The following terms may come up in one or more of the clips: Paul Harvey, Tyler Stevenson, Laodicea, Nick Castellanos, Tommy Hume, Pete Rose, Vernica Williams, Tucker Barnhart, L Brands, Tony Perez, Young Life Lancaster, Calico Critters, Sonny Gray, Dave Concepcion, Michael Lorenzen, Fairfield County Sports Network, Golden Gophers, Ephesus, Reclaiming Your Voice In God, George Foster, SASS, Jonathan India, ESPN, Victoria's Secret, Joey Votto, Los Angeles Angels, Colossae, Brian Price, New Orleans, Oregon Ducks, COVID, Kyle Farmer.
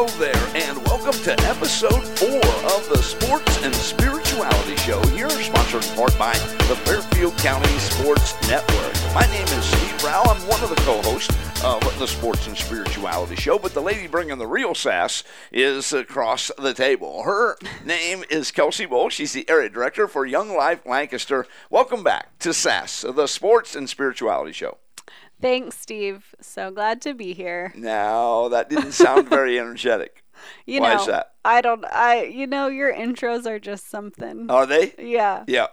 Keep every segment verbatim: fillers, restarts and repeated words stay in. Hello there, and welcome to episode four of the Sports and Spirituality Show, here sponsored in part by the Fairfield County Sports Network. My name is Steve Rowell. I'm one of the co-hosts of the Sports and Spirituality Show, but the lady bringing the real sass is across the table. Her name is Kelsey Bull. She's the area director for Young Life Lancaster. Welcome back to SASS, the Sports and Spirituality Show. Thanks, Steve. So glad to be here. No, that didn't sound very energetic. You Why know, is that? I don't, I, you know, your intros are just something. Are they? Yeah. Yeah.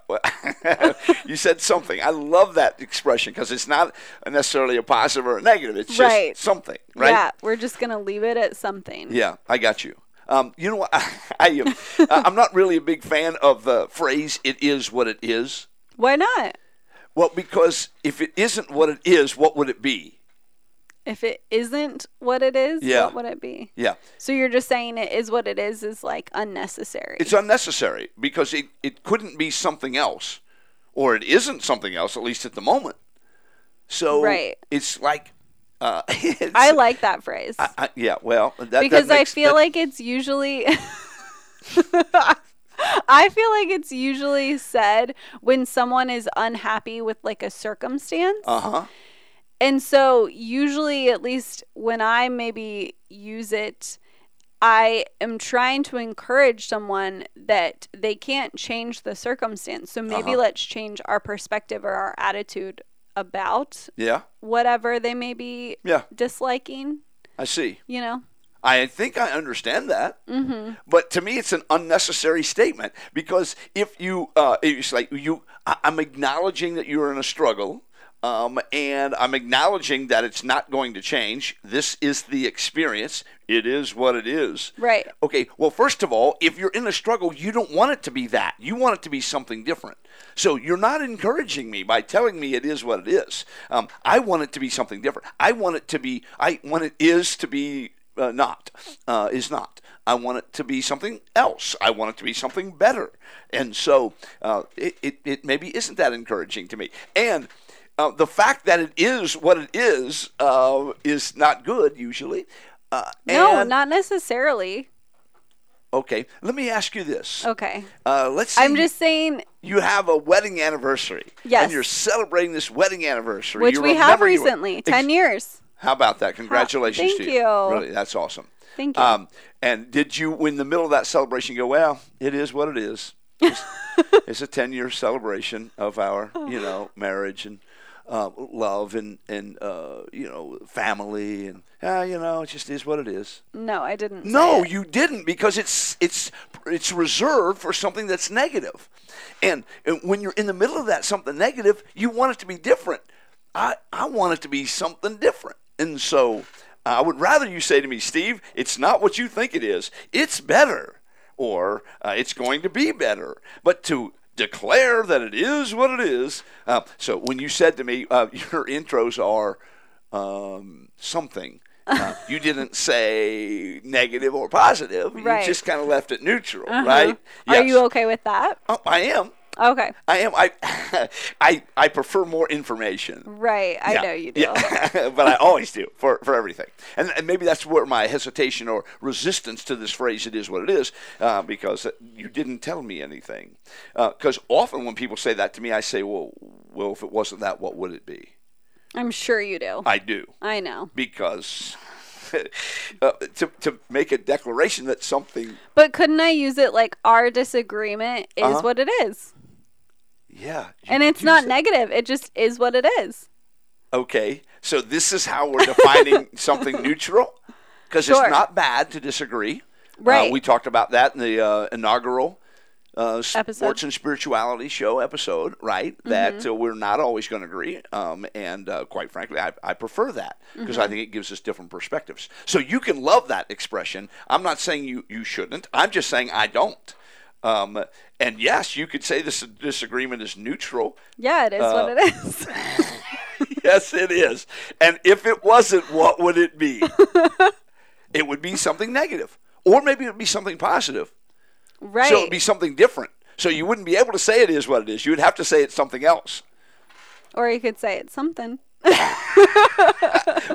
You said something. I love that expression because it's not necessarily a positive or a negative. It's just right. something, right? Yeah. We're just going to leave it at something. Yeah. I got you. Um, you know what? I, I am, I'm not really a big fan of the phrase, it is what it is. Why not? Well, because if it isn't what it is, what would it be? If it isn't what it is, yeah. what would it be? Yeah. So you're just saying it is what it is is like unnecessary. It's unnecessary because it, it couldn't be something else, or it isn't something else, at least at the moment. So right. it's like... Uh, it's, I like that phrase. I, I, yeah, well... That, because that makes, I feel that, like it's usually... I feel like it's usually said when someone is unhappy with like a circumstance. Uh-huh. And so usually, at least when I maybe use it, I am trying to encourage someone that they can't change the circumstance. So maybe uh-huh. let's change our perspective or our attitude about yeah. whatever they may be yeah. disliking. I see. You know? I think I understand that, mm-hmm. but to me, it's an unnecessary statement because if you, uh, it's like you, I, I'm acknowledging that you're in a struggle, um, and I'm acknowledging that it's not going to change. This is the experience. It is what it is. Right. Okay. Well, first of all, if you're in a struggle, you don't want it to be that. You want it to be something different. So you're not encouraging me by telling me it is what it is. Um, I want it to be something different. I want it to be. I want it is to be. Uh, not, uh, is not. I want it to be something else. I want it to be something better. And so uh, it, it, it maybe isn't that encouraging to me. And uh, the fact that it is what it is uh, is not good usually. Uh, no, and, not necessarily. Okay. Let me ask you this. Okay. Uh, let's see. I'm just saying. You have a wedding anniversary. Yes. And you're celebrating this wedding anniversary. Which you we have recently. Were, ten ex- years. How about that? Congratulations Thank to you. you. Really, that's awesome. Thank you. Um, and did you, in the middle of that celebration, go, well, it is what it is. It's, it's a ten-year celebration of our, you know, marriage and uh, love and, and uh, you know, family. And, uh, you know, it just is what it is. No, I didn't. No, you didn't because it's, it's, it's reserved for something that's negative. And, and when you're in the middle of that something negative, you want it to be different. I, I want it to be something different. And so uh, I would rather you say to me, Steve, it's not what you think it is. It's better, or uh, it's going to be better. But to declare that it is what it is. Uh, so when you said to me, uh, your intros are um, something, uh, you didn't say negative or positive. Right. You just kind of left it neutral, uh-huh. right? Yes. Are you okay with that? Oh, I am. Okay. I am. I, I, I prefer more information. Right. I yeah. know you do. Yeah. But I always do for, for everything. And, and maybe that's where my hesitation or resistance to this phrase, it is what it is, uh, because you didn't tell me anything. Because uh, often when people say that to me, I say, well, well, if it wasn't that, what would it be? I'm sure you do. I do. I know. Because... Uh, to to make a declaration that something... But couldn't I use it like our disagreement is uh-huh. what it is? Yeah. And it's not it. negative. It just is what it is. Okay. So this is how we're defining something neutral? Because sure. it's not bad to disagree. Right. Uh, we talked about that in the uh, inaugural uh, Sports and Spirituality Show episode, right? Mm-hmm. That uh, we're not always going to agree. Um, and uh, quite frankly, I, I prefer that because mm-hmm. I think it gives us different perspectives. So you can love that expression. I'm not saying you, you shouldn't. I'm just saying I don't. Um, and yes, you could say this disagreement is neutral. Yeah, it is uh, what it is. Yes, it is. And if it wasn't, what would it be? It would be something negative, or maybe it would be something positive. Right. So it would be something different. So you wouldn't be able to say it is what it is. You would have to say it's something else. Or you could say it's something.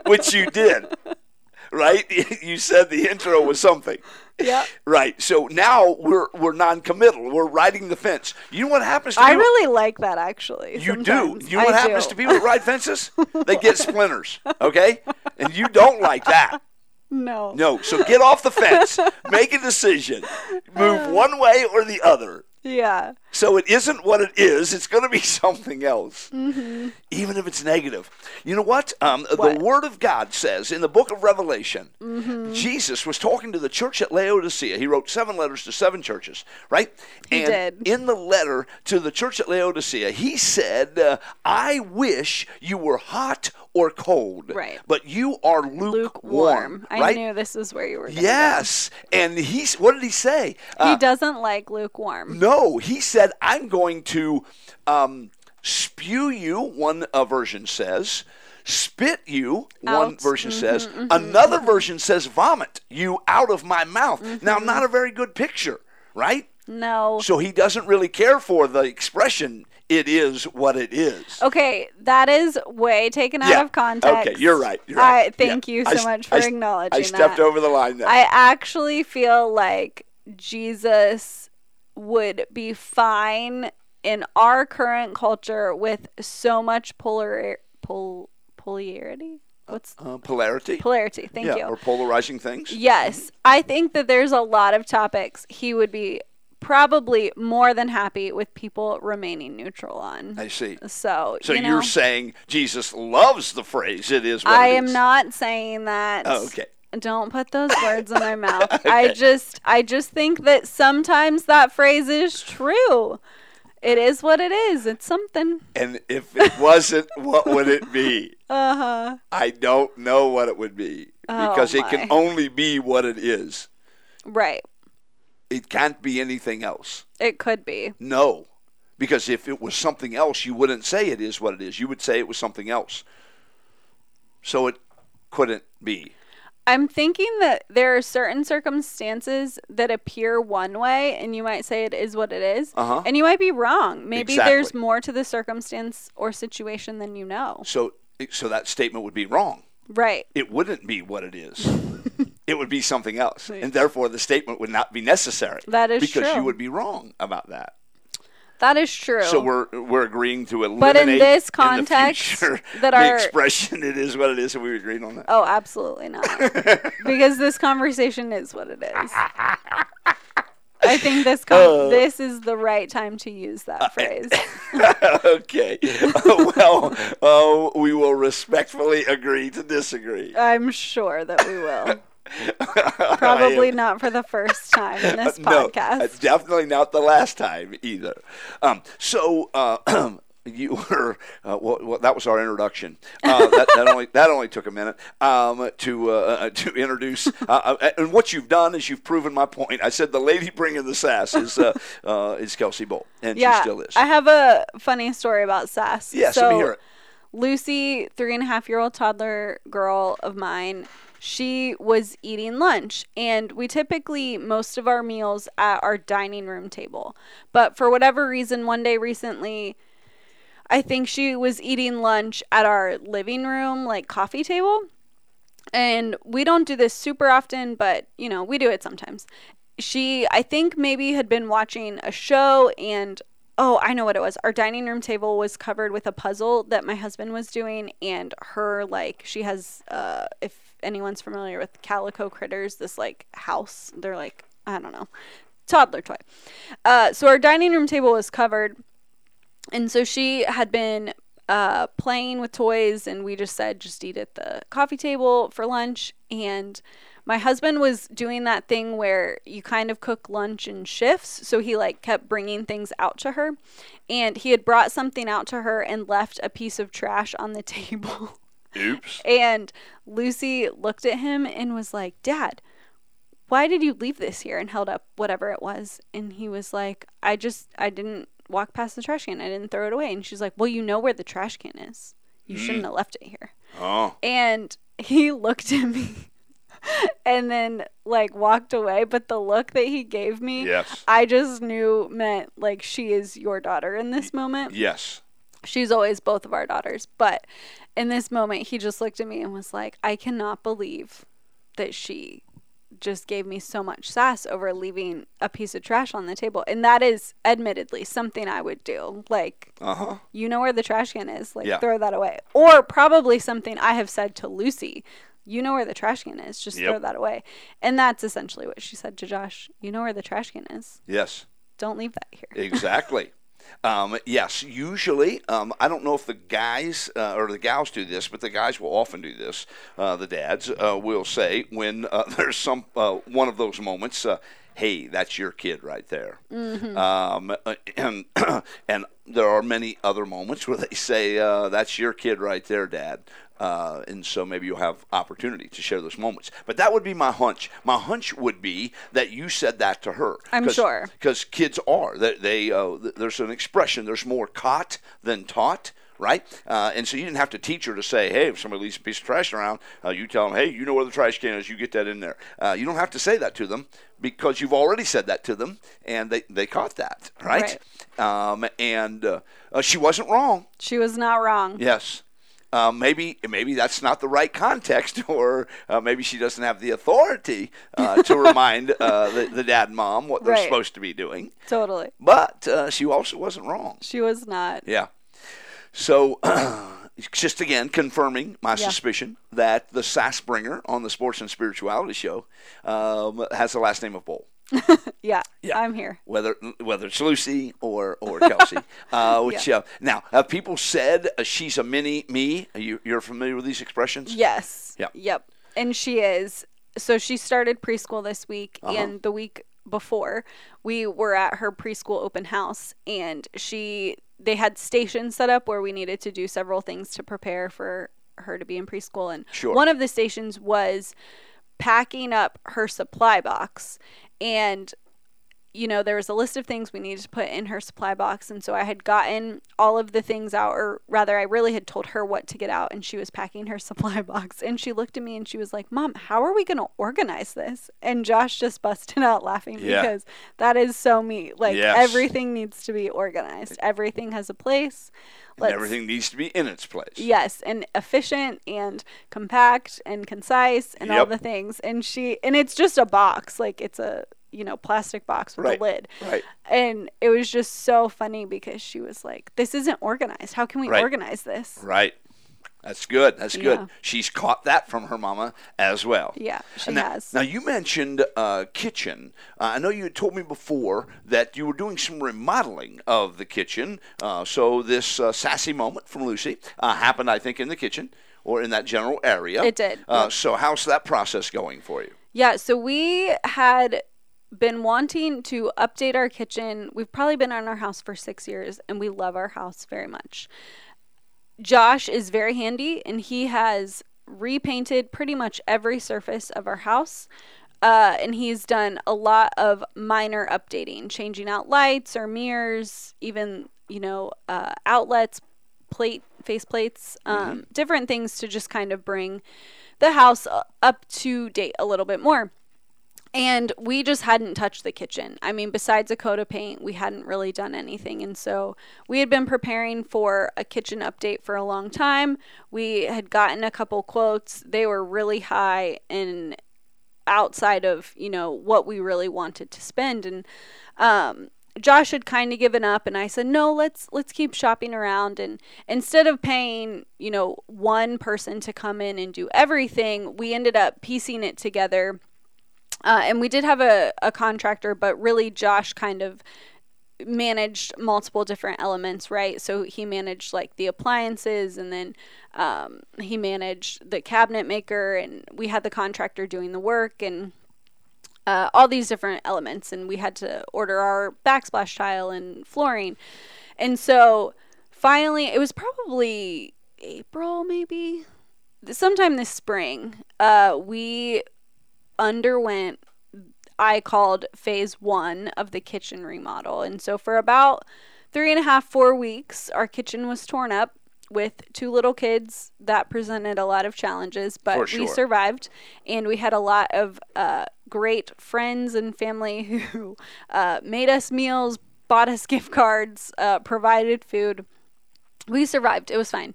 Which you did. right? You said the intro was something. Yeah. Right. So now we're we're non-committal. We're riding the fence. You know what happens to I people? I really like that, actually. You sometimes. do. You know I what do. happens to people who ride fences? They get splinters, okay? And you don't like that. No. No. So get off the fence. Make a decision. Move one way or the other. Yeah. So it isn't what it is. It's going to be something else, mm-hmm. even if it's negative. You know what? Um, what? The Word of God says in the book of Revelation, mm-hmm. Jesus was talking to the church at Laodicea. He wrote seven letters to seven churches, right? He and did. In the letter to the church at Laodicea, he said, uh, I wish you were hot or cold, right. but you are lukewarm. lukewarm. I right? knew this is where you were going. Yes. Go. And he, what did he say? Uh, he doesn't like lukewarm. No, he said, I'm going to um, spew you, one uh, version says, spit you, out. one version mm-hmm, says, mm-hmm, another mm-hmm. version says, vomit you out of my mouth. Mm-hmm. Now, not a very good picture, right? No. So he doesn't really care for the expression, it is what it is. Okay, that is way taken out yeah. of context. Okay, you're right. You're right. I, thank yeah. you so I, much for I, acknowledging that. I stepped that. over the line there. I actually feel like Jesus would be fine in our current culture with so much polar pol, polarity. What's uh, polarity? Polarity. Thank yeah, you. Or polarizing things. Yes, I think that there's a lot of topics he would be probably more than happy with people remaining neutral on. I see. So, so you know, you're saying Jesus loves the phrase "it is what I it am is." not saying that. Oh, okay. Don't put those words in my mouth. Okay. I just I just think that sometimes that phrase is true. It is what it is. It's something. And if it wasn't, what would it be? Uh-huh. I don't know what it would be. Oh, because my. It can only be what it is. Right. It can't be anything else. It could be. No. Because if it was something else, you wouldn't say it is what it is. You would say it was something else. So it couldn't be. I'm thinking that there are certain circumstances that appear one way, and you might say it is what it is, uh-huh. and you might be wrong. Maybe exactly. there's more to the circumstance or situation than you know. So, so that statement would be wrong. Right. It wouldn't be what it is. It would be something else, right. and therefore the statement would not be necessary. That is because true. Because you would be wrong about that. That is true. So we're we're agreeing to eliminate, but in this context, in the future, that our the expression "it is what it is," and we agreed on that. Oh, absolutely not, because this conversation is what it is. I think this con- uh, this is the right time to use that uh, phrase. Okay, uh, well, uh, we will respectfully agree to disagree. I'm sure that we will. Probably not for the first time in this podcast. No, definitely not the last time either. Um, so uh, you were uh, well, well. That was our introduction. Uh, that, that only that only took a minute um, to uh, to introduce. Uh, and what you've done is you've proven my point. I said the lady bringing the sass is uh, uh, is Kelsey Bull, and yeah, she still is. I have a funny story about sass. Yes, yeah, so let me hear it. Lucy, three and a half year old toddler girl of mine. She was eating lunch, and we typically most of our meals at our dining room table. But for whatever reason, one day recently, I think she was eating lunch at our living room, like coffee table. And we don't do this super often, but, you know, we do it sometimes. She, I think, maybe had been watching a show, and oh, I know what it was. Our dining room table was covered with a puzzle that my husband was doing, and her, like, she has, uh, if anyone's familiar with Calico Critters, this like house, they're like, I don't know, toddler toy. Uh, so our dining room table was covered, and so she had been uh, playing with toys, and we just said, just eat at the coffee table for lunch. And my husband was doing that thing where you kind of cook lunch in shifts, so he like kept bringing things out to her, and he had brought something out to her and left a piece of trash on the table. Oops. And Lucy looked at him and was like, Dad, why did you leave this here? And held up whatever it was. And he was like, I just, I didn't walk past the trash can. I didn't throw it away. And she's like, well, you know where the trash can is. You mm. shouldn't have left it here. Oh. And he looked at me and then like walked away. But the look that he gave me, yes. I just knew meant like, she is your daughter in this moment. Yes. She's always both of our daughters. But in this moment, he just looked at me and was like, I cannot believe that she just gave me so much sass over leaving a piece of trash on the table. And that is admittedly something I would do. Like, uh-huh. you know where the trash can is. Like, yeah. throw that away. Or probably something I have said to Lucy. You know where the trash can is. Just yep. throw that away. And that's essentially what she said to Josh. You know where the trash can is. Yes. Don't leave that here. Exactly. Um, yes, usually, um, I don't know if the guys uh, or the gals do this, but the guys will often do this. Uh, the dads uh, will say when uh, there's some uh, one of those moments, uh, hey, that's your kid right there. Mm-hmm. Um, and, and there are many other moments where they say, uh, that's your kid right there, Dad. Uh, and so maybe you'll have opportunity to share those moments. But that would be my hunch. My hunch would be that you said that to her. I'm Cause, sure. Because kids are. They, they uh, there's an expression. There's more caught than taught, right? Uh, and so you didn't have to teach her to say, hey, if somebody leaves a piece of trash around, uh, you tell them, hey, you know where the trash can is. You get that in there. Uh, you don't have to say that to them because you've already said that to them, and they, they caught that, right? right. Um, and uh, uh, she wasn't wrong. She was not wrong. Yes. Uh, maybe maybe that's not the right context, or uh, maybe she doesn't have the authority uh, to remind uh, the, the dad and mom what they're right. supposed to be doing. Totally. But uh, she also wasn't wrong. She was not. Yeah. So uh, just again confirming my yeah. suspicion that the S A S S bringer on the Sports and Spirituality Show um, has the last name of Bull. yeah, yeah, I'm here. Whether whether it's Lucy or or Kelsey, uh, which yeah. uh, now have people said uh, she's a mini me? Are you, you're familiar with these expressions? Yes. Yep. Yep. And she is. So she started preschool this week, uh-huh. and the week before we were at her preschool open house, and she they had stations set up where we needed to do several things to prepare for her to be in preschool, and sure. one of the stations was packing up her supply box. And, you know, there was a list of things we needed to put in her supply box. And so I had gotten all of the things out, or rather I really had told her what to get out, and she was packing her supply box. And she looked at me and she was like, Mom, how are we going to organize this? And Josh just busted out laughing yeah. because that is so me. Like yes. everything needs to be organized. Everything has a place. And everything needs to be in its place. Yes, and efficient and compact and concise and yep. all the things. And she and it's just a box, like it's a you know plastic box with right. a lid. Right. And it was just so funny because she was like, "This isn't organized. How can we right. organize this?" Right. That's good. That's yeah. good. She's caught that from her mama as well. Yeah, she now, has. Now, you mentioned uh, kitchen. Uh, I know you had told me before that you were doing some remodeling of the kitchen. Uh, so this uh, sassy moment from Lucy uh, happened, I think, in the kitchen or in that general area. It did. Uh, yep. So how's that process going for you? Yeah, so we had been wanting to update our kitchen. We've probably been in our house for six years, and we love our house very much. Josh is very handy, and he has repainted pretty much every surface of our house. Uh, and he's done a lot of minor updating, changing out lights or mirrors, even, you know, uh, outlets, plate, face plates, um, mm-hmm. different things to just kind of bring the house up to date a little bit more. And we just hadn't touched the kitchen. I mean, besides a coat of paint, we hadn't really done anything. And so we had been preparing for a kitchen update for a long time. We had gotten a couple quotes. They were really high and outside of, you know, what we really wanted to spend. And um, Josh had kind of given up, and I said, no, let's let's keep shopping around. And instead of paying, you know, one person to come in and do everything, we ended up piecing it together. Uh, and we did have a, a contractor, but really Josh kind of managed multiple different elements, right? So he managed like the appliances, and then um, he managed the cabinet maker, and we had the contractor doing the work and uh, all these different elements. And we had to order our backsplash tile and flooring. And so finally, it was probably April, maybe sometime this spring, uh, we underwent, I called phase one of the kitchen remodel. And so for about three and a half, four weeks, our kitchen was torn up with two little kids. That presented a lot of challenges, but for sure. we survived, and we had a lot of uh, great friends and family who uh, made us meals, bought us gift cards, uh, provided food. We survived. It was fine.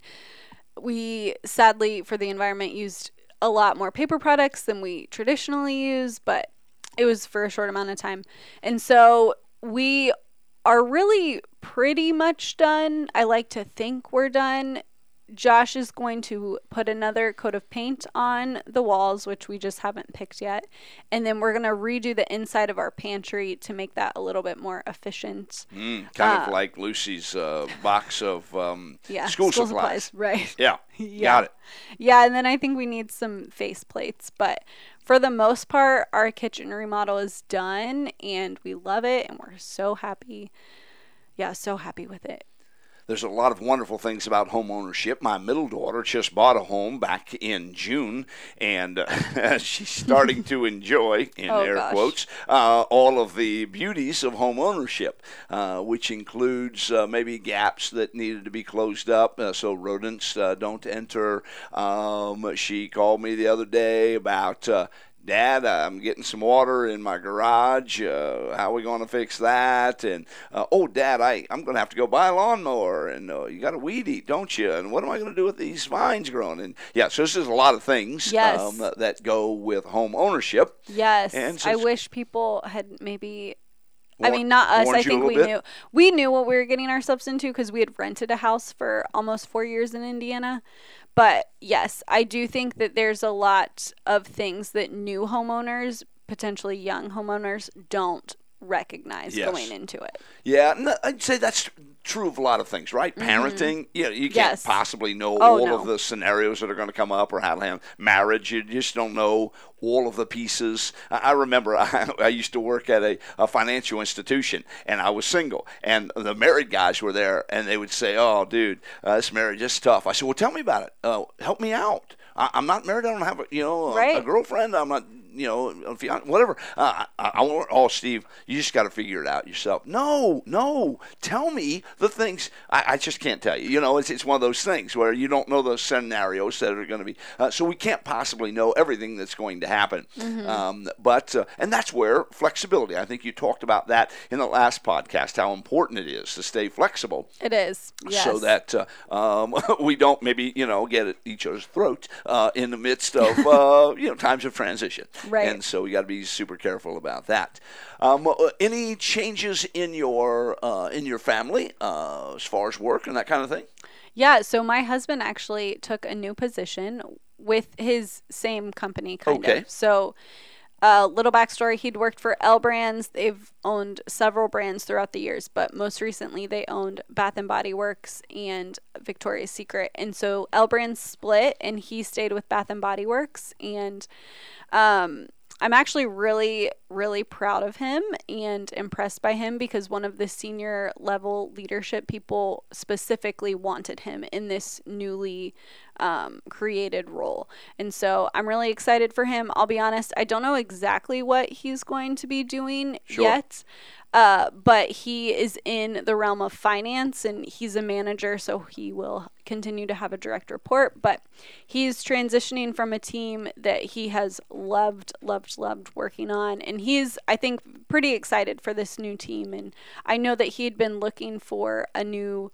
We sadly, for the environment, used a lot more paper products than we traditionally use, but it was for a short amount of time. And so we are really pretty much done. I like to think we're done. Josh is going to put another coat of paint on the walls, which we just haven't picked yet. And then we're going to redo the inside of our pantry to make that a little bit more efficient. Mm, kind uh, of like Lucy's uh, box of um, yeah, school, school supplies. supplies. Right. Yeah, yeah, got it. Yeah, and then I think we need some face plates. But for the most part, our kitchen remodel is done, and we love it, and we're so happy. Yeah, so happy with it. There's a lot of wonderful things about home ownership. My middle daughter just bought a home back in June, and uh, she's starting to enjoy, in oh, air gosh. quotes, uh, all of the beauties of home ownership, uh, which includes uh, maybe gaps that needed to be closed up uh, so rodents uh, don't enter. Um, she called me the other day about... Uh, Dad, I'm getting some water in my garage. Uh, how are we going to fix that? And, uh, oh, Dad, I, I'm going to have to go buy a lawnmower. And uh, you got to weed eat, don't you? And what am I going to do with these vines growing? And, yeah, so this is a lot of things yes. um, that go with home ownership. Yes. And so I wish people had maybe... Warn, I mean, not us. I think we bit. knew we knew what we were getting ourselves into because we had rented a house for almost four years in Indiana. But yes, I do think that there's a lot of things that new homeowners, potentially young homeowners, don't recognize yes. going into it. Yeah, no, I'd say that's true of a lot of things, right? Parenting, mm-hmm. you know, you can't yes. possibly know oh, all no. of the scenarios that are going to come up or how to handle marriage. You just don't know all of the pieces. I remember I, I used to work at a, a financial institution, and I was single, and the married guys were there, and they would say, oh, dude, uh, this marriage is tough. I said, well, tell me about it. Uh, help me out. I, I'm not married. I don't have a, you know, a, right. a girlfriend. I'm not, you know, fiance, whatever. Uh, I, I want, oh, Steve, you just got to figure it out yourself. No, no. Tell me the things. I, I just can't tell you. You know, it's it's one of those things where you don't know the scenarios that are going to be. Uh, so we can't possibly know everything that's going to happen. Mm-hmm. Um, but, uh, and that's where flexibility. I think you talked about that in the last podcast, how important it is to stay flexible. It is. Yes. So that uh, um, we don't maybe, you know, get at each other's throat uh, in the midst of, uh, you know, times of transition. Right. And so we got to be super careful about that. Um, any changes in your uh, in your family uh, as far as work and that kind of thing? Yeah. So my husband actually took a new position with his same company, kind okay. of. So a uh, little backstory: he'd worked for L Brands. They've owned several brands throughout the years, but most recently they owned Bath and Body Works and Victoria's Secret. And so L Brands split, and he stayed with Bath and Body Works. And Um, I'm actually really, really proud of him and impressed by him because one of the senior level leadership people specifically wanted him in this newly um, created role. And so I'm really excited for him. I'll be honest, I don't know exactly what he's going to be doing sure. yet, uh, but he is in the realm of finance and he's a manager, so he will continue to have a direct report, but he's transitioning from a team that he has loved, loved, loved working on. And he's, I think, pretty excited for this new team. And I know that he had been looking for a new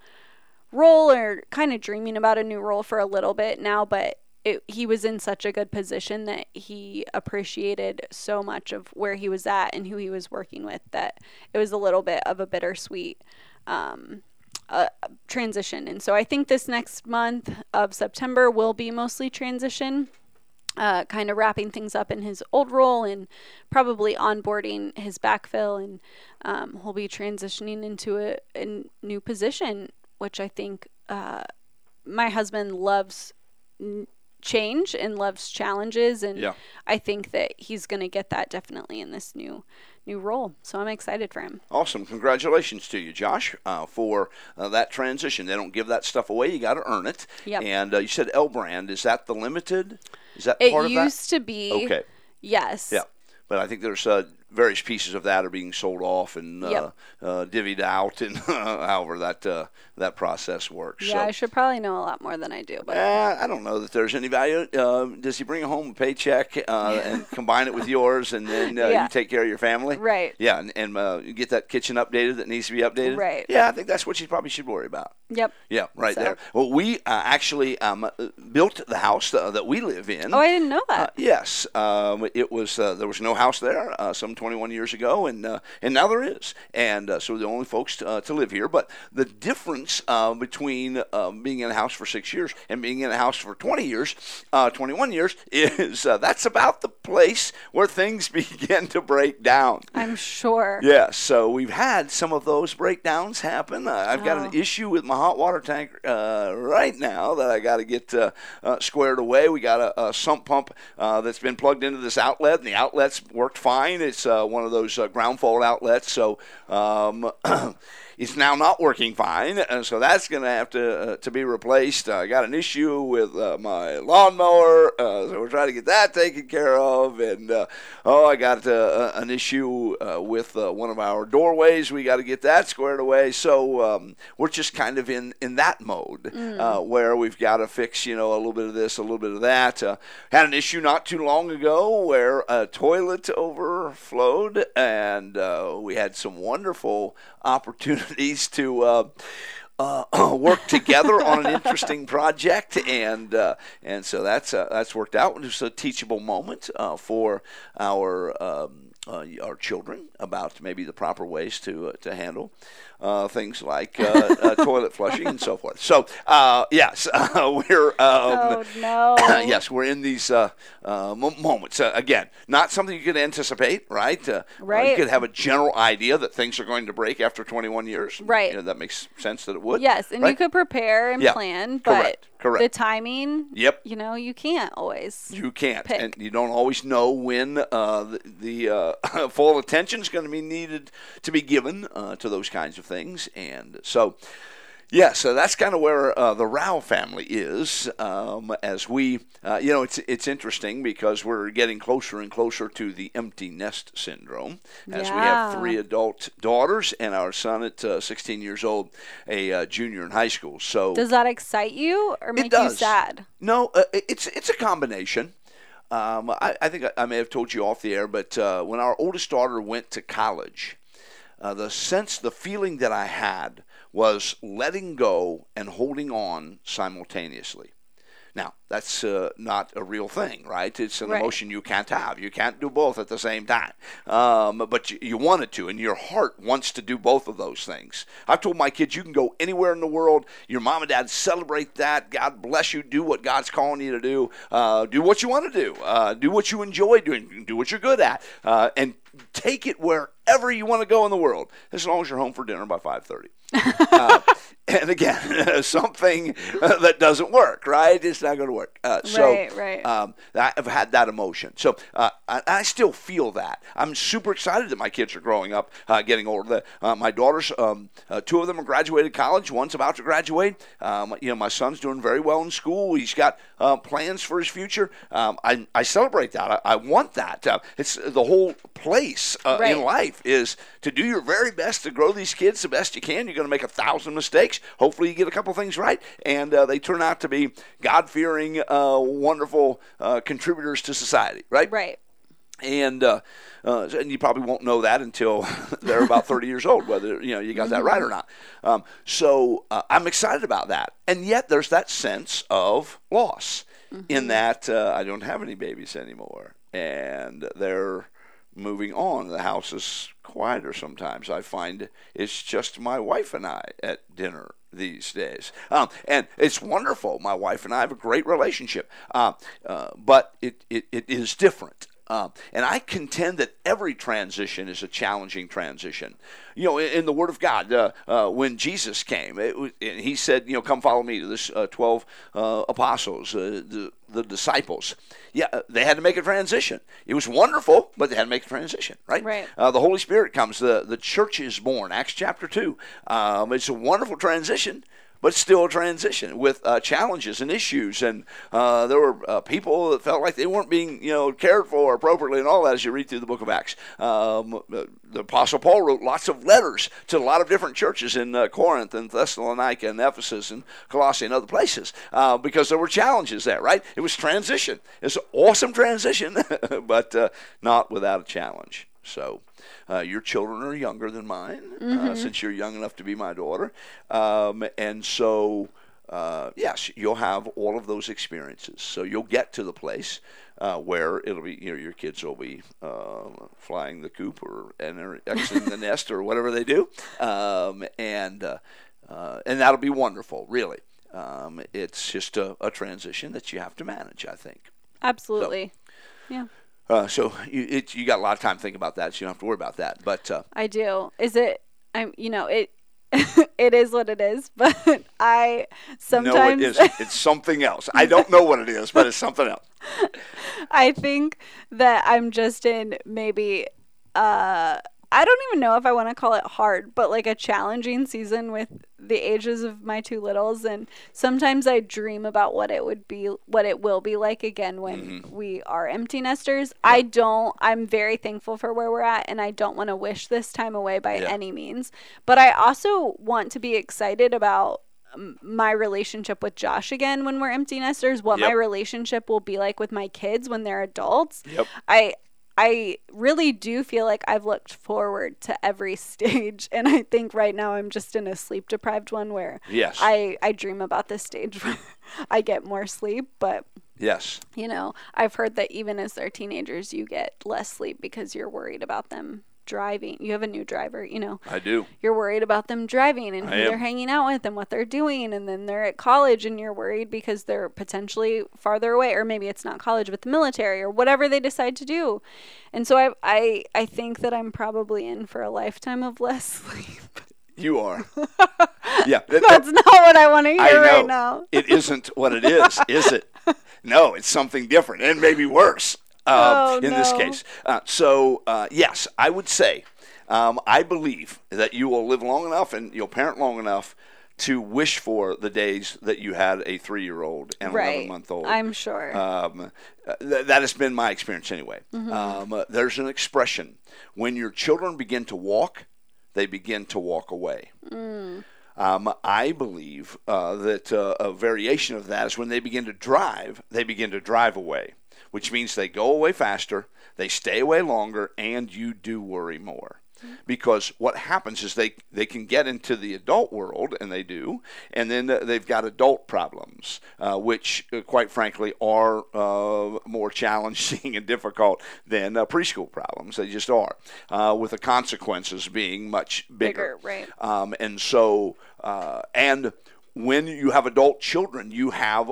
role or kind of dreaming about a new role for a little bit now, but it, he was in such a good position that he appreciated so much of where he was at and who he was working with that it was a little bit of a bittersweet um Uh, transition. And so I think this next month of September will be mostly transition, uh, kind of wrapping things up in his old role and probably onboarding his backfill, and um, he'll be transitioning into a, a new position, which I think uh, my husband loves n- change and loves challenges, and yeah. I think that he's going to get that definitely in this new new role. So I'm excited for him. Awesome. Congratulations to you, Josh, uh, for uh, that transition. They don't give that stuff away. You got to earn it. Yep. And uh, you said L Brand. Is that the limited? Is that it part of that? It used to be. Okay. Yes. Yeah. But I think there's uh, various pieces of that are being sold off and yep. uh, uh, divvied out, and however that uh, that process works. Yeah, so, I should probably know a lot more than I do. But uh, I don't know that there's any value. Uh, does he bring home a paycheck uh, yeah. and combine it with yours, and then uh, yeah. you take care of your family? Right. Yeah, and, and uh, you get that kitchen updated that needs to be updated? Right. Yeah, I think that's what you probably should worry about. Yep. Yeah, right so. there. Well, we uh, actually um, built the house uh, that we live in. Oh, I didn't know that. Uh, yes. Uh, it was uh, there was no house there uh, some twenty-one years ago, and uh, and now there is. And uh, so we're the only folks to, uh, to live here. But the difference uh, between uh, being in a house for six years and being in a house for twenty years, uh, twenty-one years, is uh, that's about the place where things begin to break down. I'm sure. Yeah, so we've had some of those breakdowns happen. Uh, I've oh. got an issue with my hot water tank uh, right now that I got to get uh, uh, squared away. We got a, a sump pump uh, that's been plugged into this outlet, and the outlet's worked fine. It's uh, one of those uh, ground fault outlets, so um, it's now not working fine, and so that's going to have to uh, to be replaced. I uh, got an issue with uh, my lawnmower, uh, so we're trying to get that taken care of, and uh, oh, I got uh, an issue uh, with uh, one of our doorways. We got to get that squared away, so um, we're just kind of in, in that mode mm. uh, where we've got to fix, you know, a little bit of this, a little bit of that. Uh, had an issue not too long ago where a toilet overflowed, and uh, we had some wonderful opportunities to uh, uh, work together on an interesting project, and uh, and so that's uh, that's worked out. It was a teachable moment uh, for our um, uh, our children about maybe the proper ways to uh, to handle Uh, things like uh, uh, toilet flushing and so forth. So, uh, yes, uh, we're um, oh, no. yes, we're in these uh, uh, moments. Uh, again, not something you could anticipate, right? Uh, right. You could have a general idea that things are going to break after twenty-one years. Right. You know, that makes sense that it would. Yes, and right? you could prepare and yeah. plan, but Correct. Correct. the timing, yep. you know, you can't always You can't, pick. And you don't always know when uh, the, the uh, full attention is going to be needed to be given uh, to those kinds of things. things and so yeah so that's kind of where uh, the Rowell family is um, as we uh, you know it's it's interesting because we're getting closer and closer to the empty nest syndrome as yeah. we have three adult daughters and our son at uh, sixteen years old, a uh, junior in high school. So does that excite you or make you sad? No, uh, it's it's a combination. um, I, I think I, I may have told you off the air, but uh, when our oldest daughter went to college, Uh, the sense, the feeling that I had was letting go and holding on simultaneously. Now, that's uh, not a real thing, right? It's an right. emotion you can't have. You can't do both at the same time. Um, but you, you wanted to, and your heart wants to do both of those things. I've told my kids, you can go anywhere in the world. Your mom and dad celebrate that. God bless you. Do what God's calling you to do. Uh, do what you want to do. Uh, do what you enjoy doing. Do what you're good at. Uh, and take it wherever you want to go in the world, as long as you're home for dinner by five thirty. uh, and again, something that doesn't work, right? It's not going to work. Uh, so right, right. Um, I've had that emotion. So uh, I, I still feel that. I'm super excited that my kids are growing up, uh, getting older. Uh, my daughters, um, uh, two of them have graduated college. One's about to graduate. Um, you know, my son's doing very well in school. He's got uh, plans for his future. Um, I, I celebrate that. I, I want that. Uh, it's the whole place uh, right. in life is to do your very best to grow these kids the best you can. You to make a thousand mistakes. Hopefully you get a couple things right, and uh, they turn out to be God-fearing, uh, wonderful uh, contributors to society, right? Right. And uh, uh, and you probably won't know that until they're about thirty years old, whether you know you got that right or not. Um, so uh, I'm excited about that. And yet there's that sense of loss mm-hmm. in that uh, I don't have any babies anymore, and they're moving on. The house is quieter sometimes. I find it's just my wife and I at dinner these days. Um, and it's wonderful. My wife and I have a great relationship, uh, uh, but it, it, it is different. Uh, and I contend that every transition is a challenging transition. You know, in, in the Word of God, uh, uh, when Jesus came, it was, he said, you know, come follow me to this uh, twelve uh, apostles, uh, the, the disciples. Yeah, they had to make a transition. It was wonderful, but they had to make a transition, right? Right. Uh, the Holy Spirit comes. The, the church is born, Acts chapter two. Um, it's a wonderful transition, but still a transition with uh, challenges and issues. And uh, there were uh, people that felt like they weren't being, you know, cared for appropriately and all that as you read through the book of Acts. Um, the, the Apostle Paul wrote lots of letters to a lot of different churches in uh, Corinth and Thessalonica and Ephesus and Colossae and other places uh, because there were challenges there, right? It was transition. It's an awesome transition, but uh, not without a challenge. So uh, your children are younger than mine, mm-hmm. uh, since you're young enough to be my daughter. Um, and so, uh, yes, you'll have all of those experiences. So you'll get to the place uh, where it'll be, you know, your kids will be uh, flying the coop or and exiting the nest or whatever they do. Um, and, uh, uh, and that'll be wonderful, really. Um, it's just a, a transition that you have to manage, I think. Absolutely. So, yeah. Uh, so you it, you got a lot of time to think about that, so you don't have to worry about that. But uh, I do. Is it? I'm. You know it. It is what it is. But I sometimes. No, it isn't. It's something else. I don't know what it is, but it's something else. I think that I'm just in maybe. Uh, I don't even know if I want to call it hard, but like a challenging season with the ages of my two littles. And sometimes I dream about what it would be, what it will be like again when mm-hmm. we are empty nesters. Yeah. I don't, I'm very thankful for where we're at, and I don't want to wish this time away by yeah. any means. But I also want to be excited about my relationship with Josh again when we're empty nesters, what yep. my relationship will be like with my kids when they're adults. Yep. I, I really do feel like I've looked forward to every stage, and I think right now I'm just in a sleep-deprived one where yes. I, I dream about this stage where I get more sleep, but yes, you know, I've heard that even as they're teenagers, you get less sleep because you're worried about them driving. You have a new driver, you know. I do. You're worried about them driving and who they're hanging out with and what they're doing, and then they're at college and you're worried because they're potentially farther away, or maybe it's not college but the military or whatever they decide to do. And so I I, I think that I'm probably in for a lifetime of less sleep. You are. Yeah. That, That's not what I want to hear right now. It isn't what it is, is it? No, it's something different and maybe worse. Uh, oh, in no. this case. Uh, so, uh, yes, I would say um, I believe that you will live long enough and you'll parent long enough to wish for the days that you had a three-year-old and right. an eleven-month-old. I'm sure. Um, th- that has been my experience anyway. Mm-hmm. Um, uh, there's an expression. When your children begin to walk, they begin to walk away. Mm. Um, I believe uh, that uh, a variation of that is when they begin to drive, they begin to drive away, which means they go away faster, they stay away longer, and you do worry more. Mm-hmm. Because what happens is they, they can get into the adult world, and they do, and then they've got adult problems, uh, which, uh, quite frankly, are uh, more challenging and difficult than uh, preschool problems. They just are, uh, with the consequences being much bigger. Bigger, right. Um, and so, uh, and when you have adult children, you have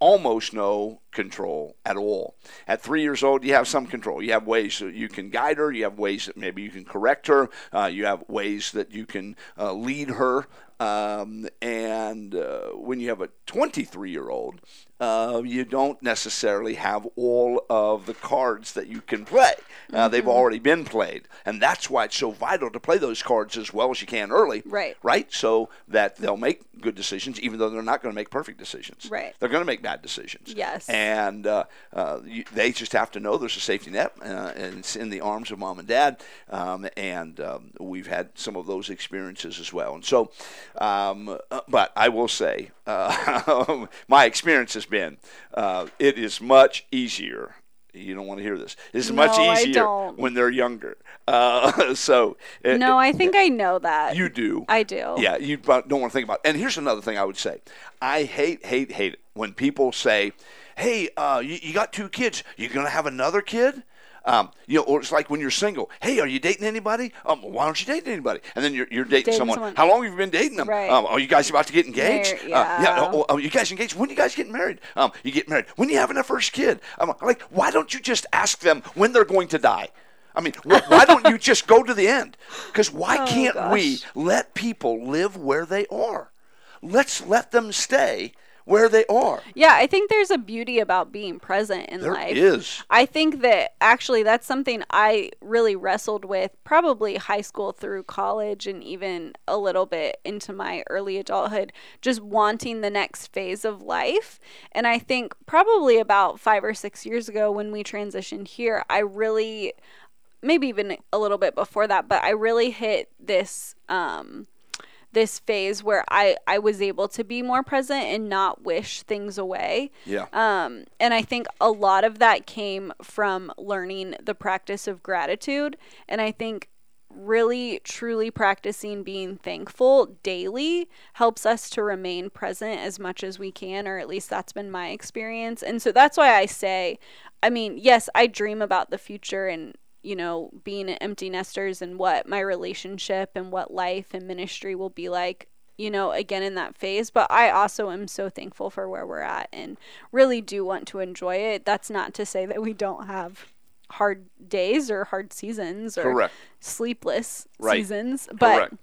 almost no control at all. At three years old, you have some control. You have ways that you can guide her. You have ways that maybe you can correct her. Uh, you have ways that you can uh, lead her. Um, and uh, when you have a twenty-three-year-old, uh, you don't necessarily have all of the cards that you can play. Uh, mm-hmm. They've already been played. And that's why it's so vital to play those cards as well as you can early. Right. Right? So that they'll make good decisions, even though they're not going to make perfect decisions. Right. They're going to make bad decisions. Yes. And uh, uh, you, they just have to know there's a safety net, uh, and it's in the arms of mom and dad. Um, and um, we've had some of those experiences as well. And so... Um, but I will say, uh, my experience has been, uh, it is much easier. You don't want to hear this. It's no, much easier when they're younger. Uh, so it, no, I think it, I know that you do. I do. Yeah. You don't want to think about it. And here's another thing I would say. I hate, hate, hate it when people say, hey, uh, you, you got two kids. You're going to have another kid. Um, you know, or it's like when you're single. Hey, are you dating anybody? Um, why aren't you dating anybody? And then you're you're dating, dating someone. someone. How long have you been dating them? Right. Um, are you guys about to get engaged? They're, yeah. Uh, yeah. Oh, oh, you guys engaged? When do you guys get married? Um, you get married. When are you having that first kid? Um, like, why don't you just ask them when they're going to die? I mean, wh- why don't you just go to the end? Because why oh, can't gosh. we let people live where they are? Let's let them stay where they are. Yeah, I think there's a beauty about being present in there life. There is. I think that actually that's something I really wrestled with probably high school through college and even a little bit into my early adulthood, just wanting the next phase of life. And I think probably about five or six years ago when we transitioned here, I really, maybe even a little bit before that, but I really hit this um this phase where I, I was able to be more present and not wish things away. Yeah. Um, and I think a lot of that came from learning the practice of gratitude. And I think really, truly practicing being thankful daily helps us to remain present as much as we can, or at least that's been my experience. And so that's why I say, I mean, yes, I dream about the future and, you know, being empty nesters and what my relationship and what life and ministry will be like, you know, again in that phase. But I also am so thankful for where we're at and really do want to enjoy it. That's not to say that we don't have hard days or hard seasons or Correct. sleepless Right. seasons. But Correct.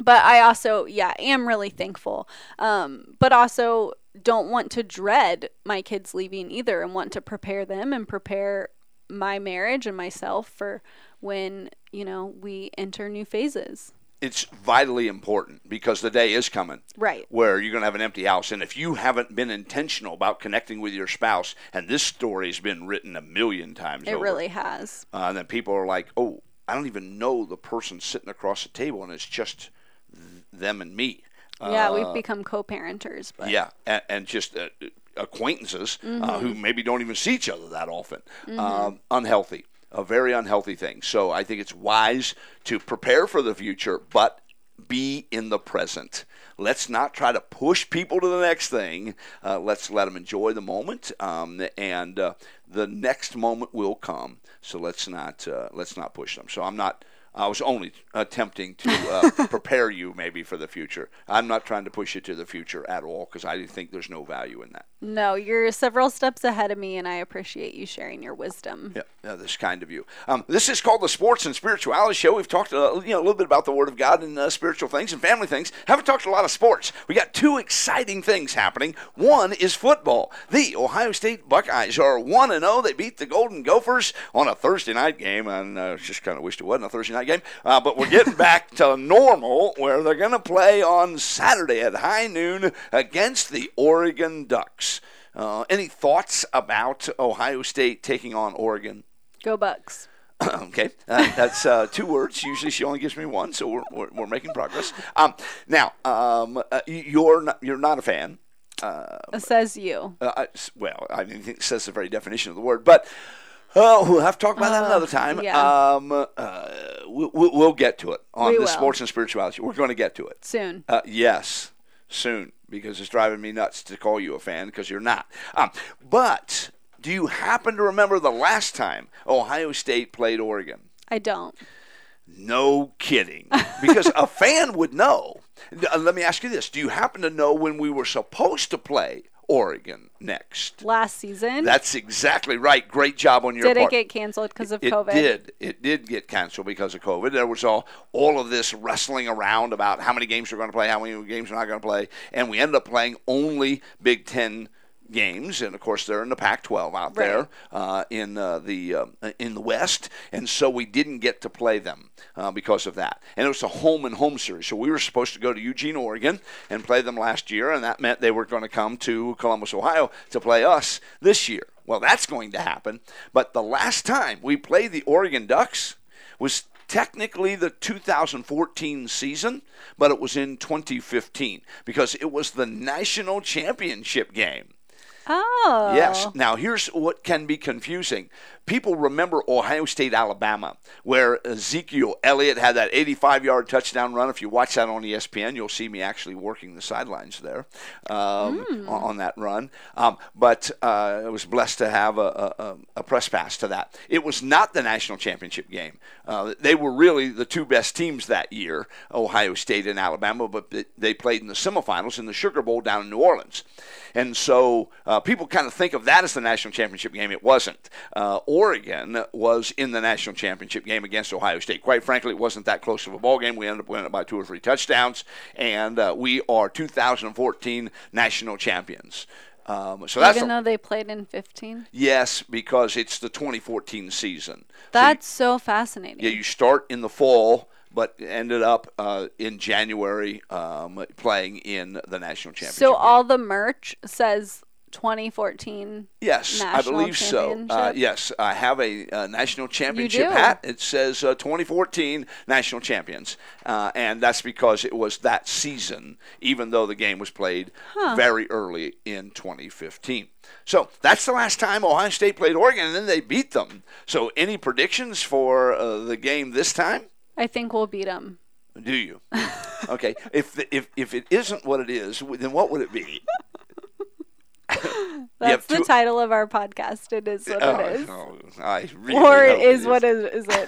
but I also, yeah, am really thankful. Um, but also don't want to dread my kids leaving either, and want to prepare them and prepare my marriage and myself for when, you know, we enter new phases. It's vitally important because the day is coming, right, where you're going to have an empty house. And if you haven't been intentional about connecting with your spouse, and this story has been written a million times it over, really has. Uh, and then people are like, oh, I don't even know the person sitting across the table, and it's just th- them and me. Yeah, uh, we've become co-parenters. But. Yeah, and, and just... Uh, acquaintances mm-hmm. uh, who maybe don't even see each other that often. Mm-hmm. Um, unhealthy, a very unhealthy thing. So I think it's wise to prepare for the future, but be in the present. Let's not try to push people to the next thing. Uh, let's let them enjoy the moment, um, and uh, the next moment will come. So let's not uh, let's not push them. So I'm not. I was only attempting to uh, prepare you maybe for the future. I'm not trying to push you to the future at all, because I think there's no value in that. No, you're several steps ahead of me, and I appreciate you sharing your wisdom. Yeah, yeah, that's kind of you. Um, this is called the Sports and Spirituality Show. We've talked uh, you know, a little bit about the Word of God and uh, spiritual things and family things. Haven't talked a lot of sports. We got two exciting things happening. One is football. The Ohio State Buckeyes are one and oh. They beat the Golden Gophers on a Thursday night game, and I uh, just kind of wished it wasn't a Thursday night game, uh, but we're getting back to normal, where they're going to play on Saturday at high noon against the Oregon Ducks. Uh, any thoughts about Ohio State taking on Oregon? Go Bucks. Okay, uh, that's uh, two words. Usually she only gives me one, so we're we're, we're making progress. Um, now, um, uh, you're not, you're not a fan. Uh, it says you. Uh, I, well, I mean, it says the very definition of the word, but. Oh, we'll have to talk about uh, that another time. Yeah. Um, uh, we, we, we'll get to it on the Sports and Spirituality. We're going to get to it. Soon. Uh, yes, soon, because it's driving me nuts to call you a fan, because you're not. Um, but do you happen to remember the last time Ohio State played Oregon? I don't. No kidding. Because a fan would know. Uh, let me ask you this. Do you happen to know when we were supposed to play Oregon next? Last season. That's exactly right. Great job on your part. Did it get canceled because of COVID? It did. It did get canceled because of COVID. There was all, all of this wrestling around about how many games we're going to play, how many games we're not going to play, and we ended up playing only Big Ten games, and of course they're in the Pac twelve out right. there uh, in uh, the uh, in the West, and so we didn't get to play them uh, because of that. And it was a home and home series, so we were supposed to go to Eugene, Oregon, and play them last year, and that meant they were going to come to Columbus, Ohio, to play us this year. Well, that's going to happen, but the last time we played the Oregon Ducks was technically the two thousand fourteen season, but it was in twenty fifteen, because it was the national championship game. Oh. Yes. Now, here's what can be confusing. People remember Ohio State, Alabama, where Ezekiel Elliott had that eighty-five-yard touchdown run. If you watch that on E S P N, you'll see me actually working the sidelines there um, mm. on that run. Um, but uh, I was blessed to have a, a, a press pass to that. It was not the national championship game. Uh, they were really the two best teams that year, Ohio State and Alabama, but they played in the semifinals in the Sugar Bowl down in New Orleans. And so... Uh, Uh, people kind of think of that as the national championship game. It wasn't. Uh, Oregon was in the national championship game against Ohio State. Quite frankly, it wasn't that close of a ball game. We ended up winning it by two or three touchdowns, and uh, we are two thousand fourteen national champions. Um, so that's Even though a, they played in fifteen? Yes, because it's the twenty fourteen season. That's so, you, so fascinating. Yeah, you start in the fall, but ended up uh, in January um, playing in the national championship. So all the merch says twenty fourteen. Yes, I believe so. Uh, yes, I have a, a national championship hat. It says uh, twenty fourteen national champions, uh, and that's because it was that season, even though the game was played huh. very early in twenty fifteen. So that's the last time Ohio State played Oregon, and then they beat them. So any predictions for uh, the game this time? I think we'll beat them. Do you? Okay. If the, if if it isn't what it is, then what would it be? That's the two... title of our podcast. It is what oh, it is. Oh, I really or it is, it is what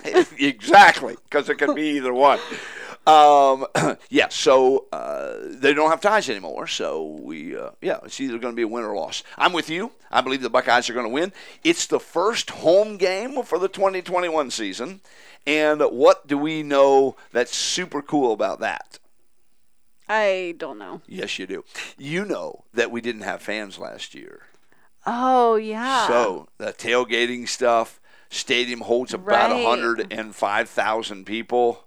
it is. It? Exactly, because it could be either one. Um, yeah, so uh, they don't have ties anymore. So we, uh, yeah, it's either going to be a win or a loss. I'm with you. I believe the Buckeyes are going to win. It's the first home game for the twenty twenty-one season. And what do we know that's super cool about that? I don't know. Yes, you do. You know that we didn't have fans last year. Oh, yeah. So the tailgating stuff, stadium holds about right. one hundred five thousand people.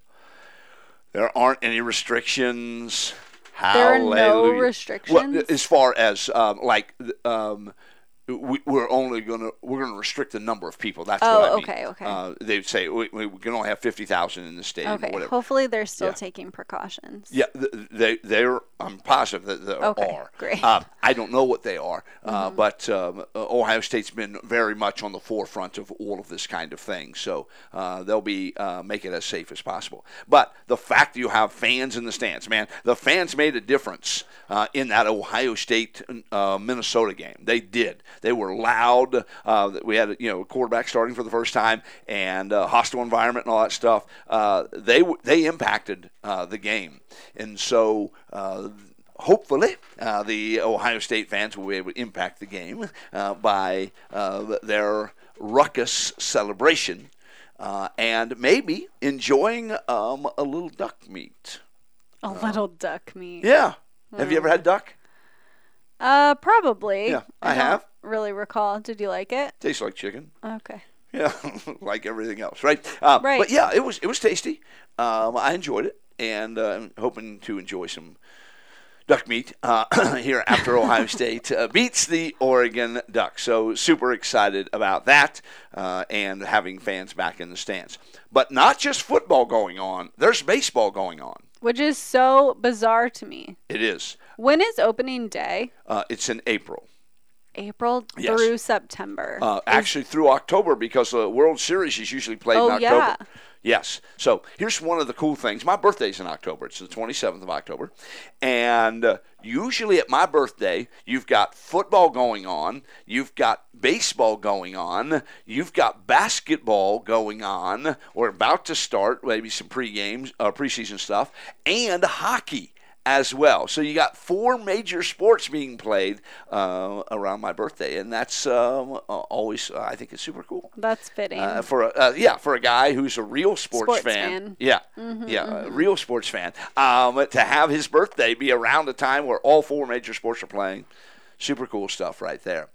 There aren't any restrictions. Hallelujah. There are no restrictions? Well, as far as um, like um, – We, we're only gonna we're gonna restrict the number of people. That's oh, what I mean. okay, okay. Uh, they'd say we, we can only have fifty thousand in the stadium. Okay, or whatever. Hopefully they're still yeah. taking precautions. Yeah, they they're I'm positive that they okay, are. Great. Uh, I don't know what they are, mm-hmm. uh, but um, Ohio State's been very much on the forefront of all of this kind of thing, so uh, they'll be uh, make it as safe as possible. But the fact that you have fans in the stands, man, the fans made a difference uh, in that Ohio State uh, Minnesota game. They did. They were loud. Uh, we had, you know, a quarterback starting for the first time, and uh, hostile environment and all that stuff. Uh, they w- they impacted uh, the game, and so uh, hopefully uh, the Ohio State fans will be able to impact the game uh, by uh, their ruckus celebration, uh, and maybe enjoying um, a little duck meat. A uh, little duck meat. Yeah. Mm. Have you ever had duck? Uh, probably. Yeah, I, I have. Really recall. Did you like it? Tastes like chicken. Okay. Yeah, like everything else, right? Uh, right. But yeah, it was it was tasty. Um, I enjoyed it, and uh, I'm hoping to enjoy some duck meat uh, here after Ohio State uh, beats the Oregon Ducks. So super excited about that, uh, and having fans back in the stands. But not just football going on. There's baseball going on, which is so bizarre to me. It is. When is opening day? Uh, it's in April. April yes. through September. Uh, actually through October, because the World Series is usually played oh, in October. Yeah. Yes. So here's one of the cool things. My birthday's in October. It's the twenty-seventh of October. And uh, usually at my birthday, you've got football going on. You've got baseball going on. You've got basketball going on. We're about to start maybe some pre-games, uh, preseason stuff, and hockey as well. So you got four major sports being played uh, around my birthday, and that's um, always uh, I think it's super cool. That's fitting uh, for a uh, yeah for a guy who's a real sports, sports fan. fan. Yeah, mm-hmm, yeah, mm-hmm. a real sports fan. Um, to have his birthday be around a time where all four major sports are playing, super cool stuff right there.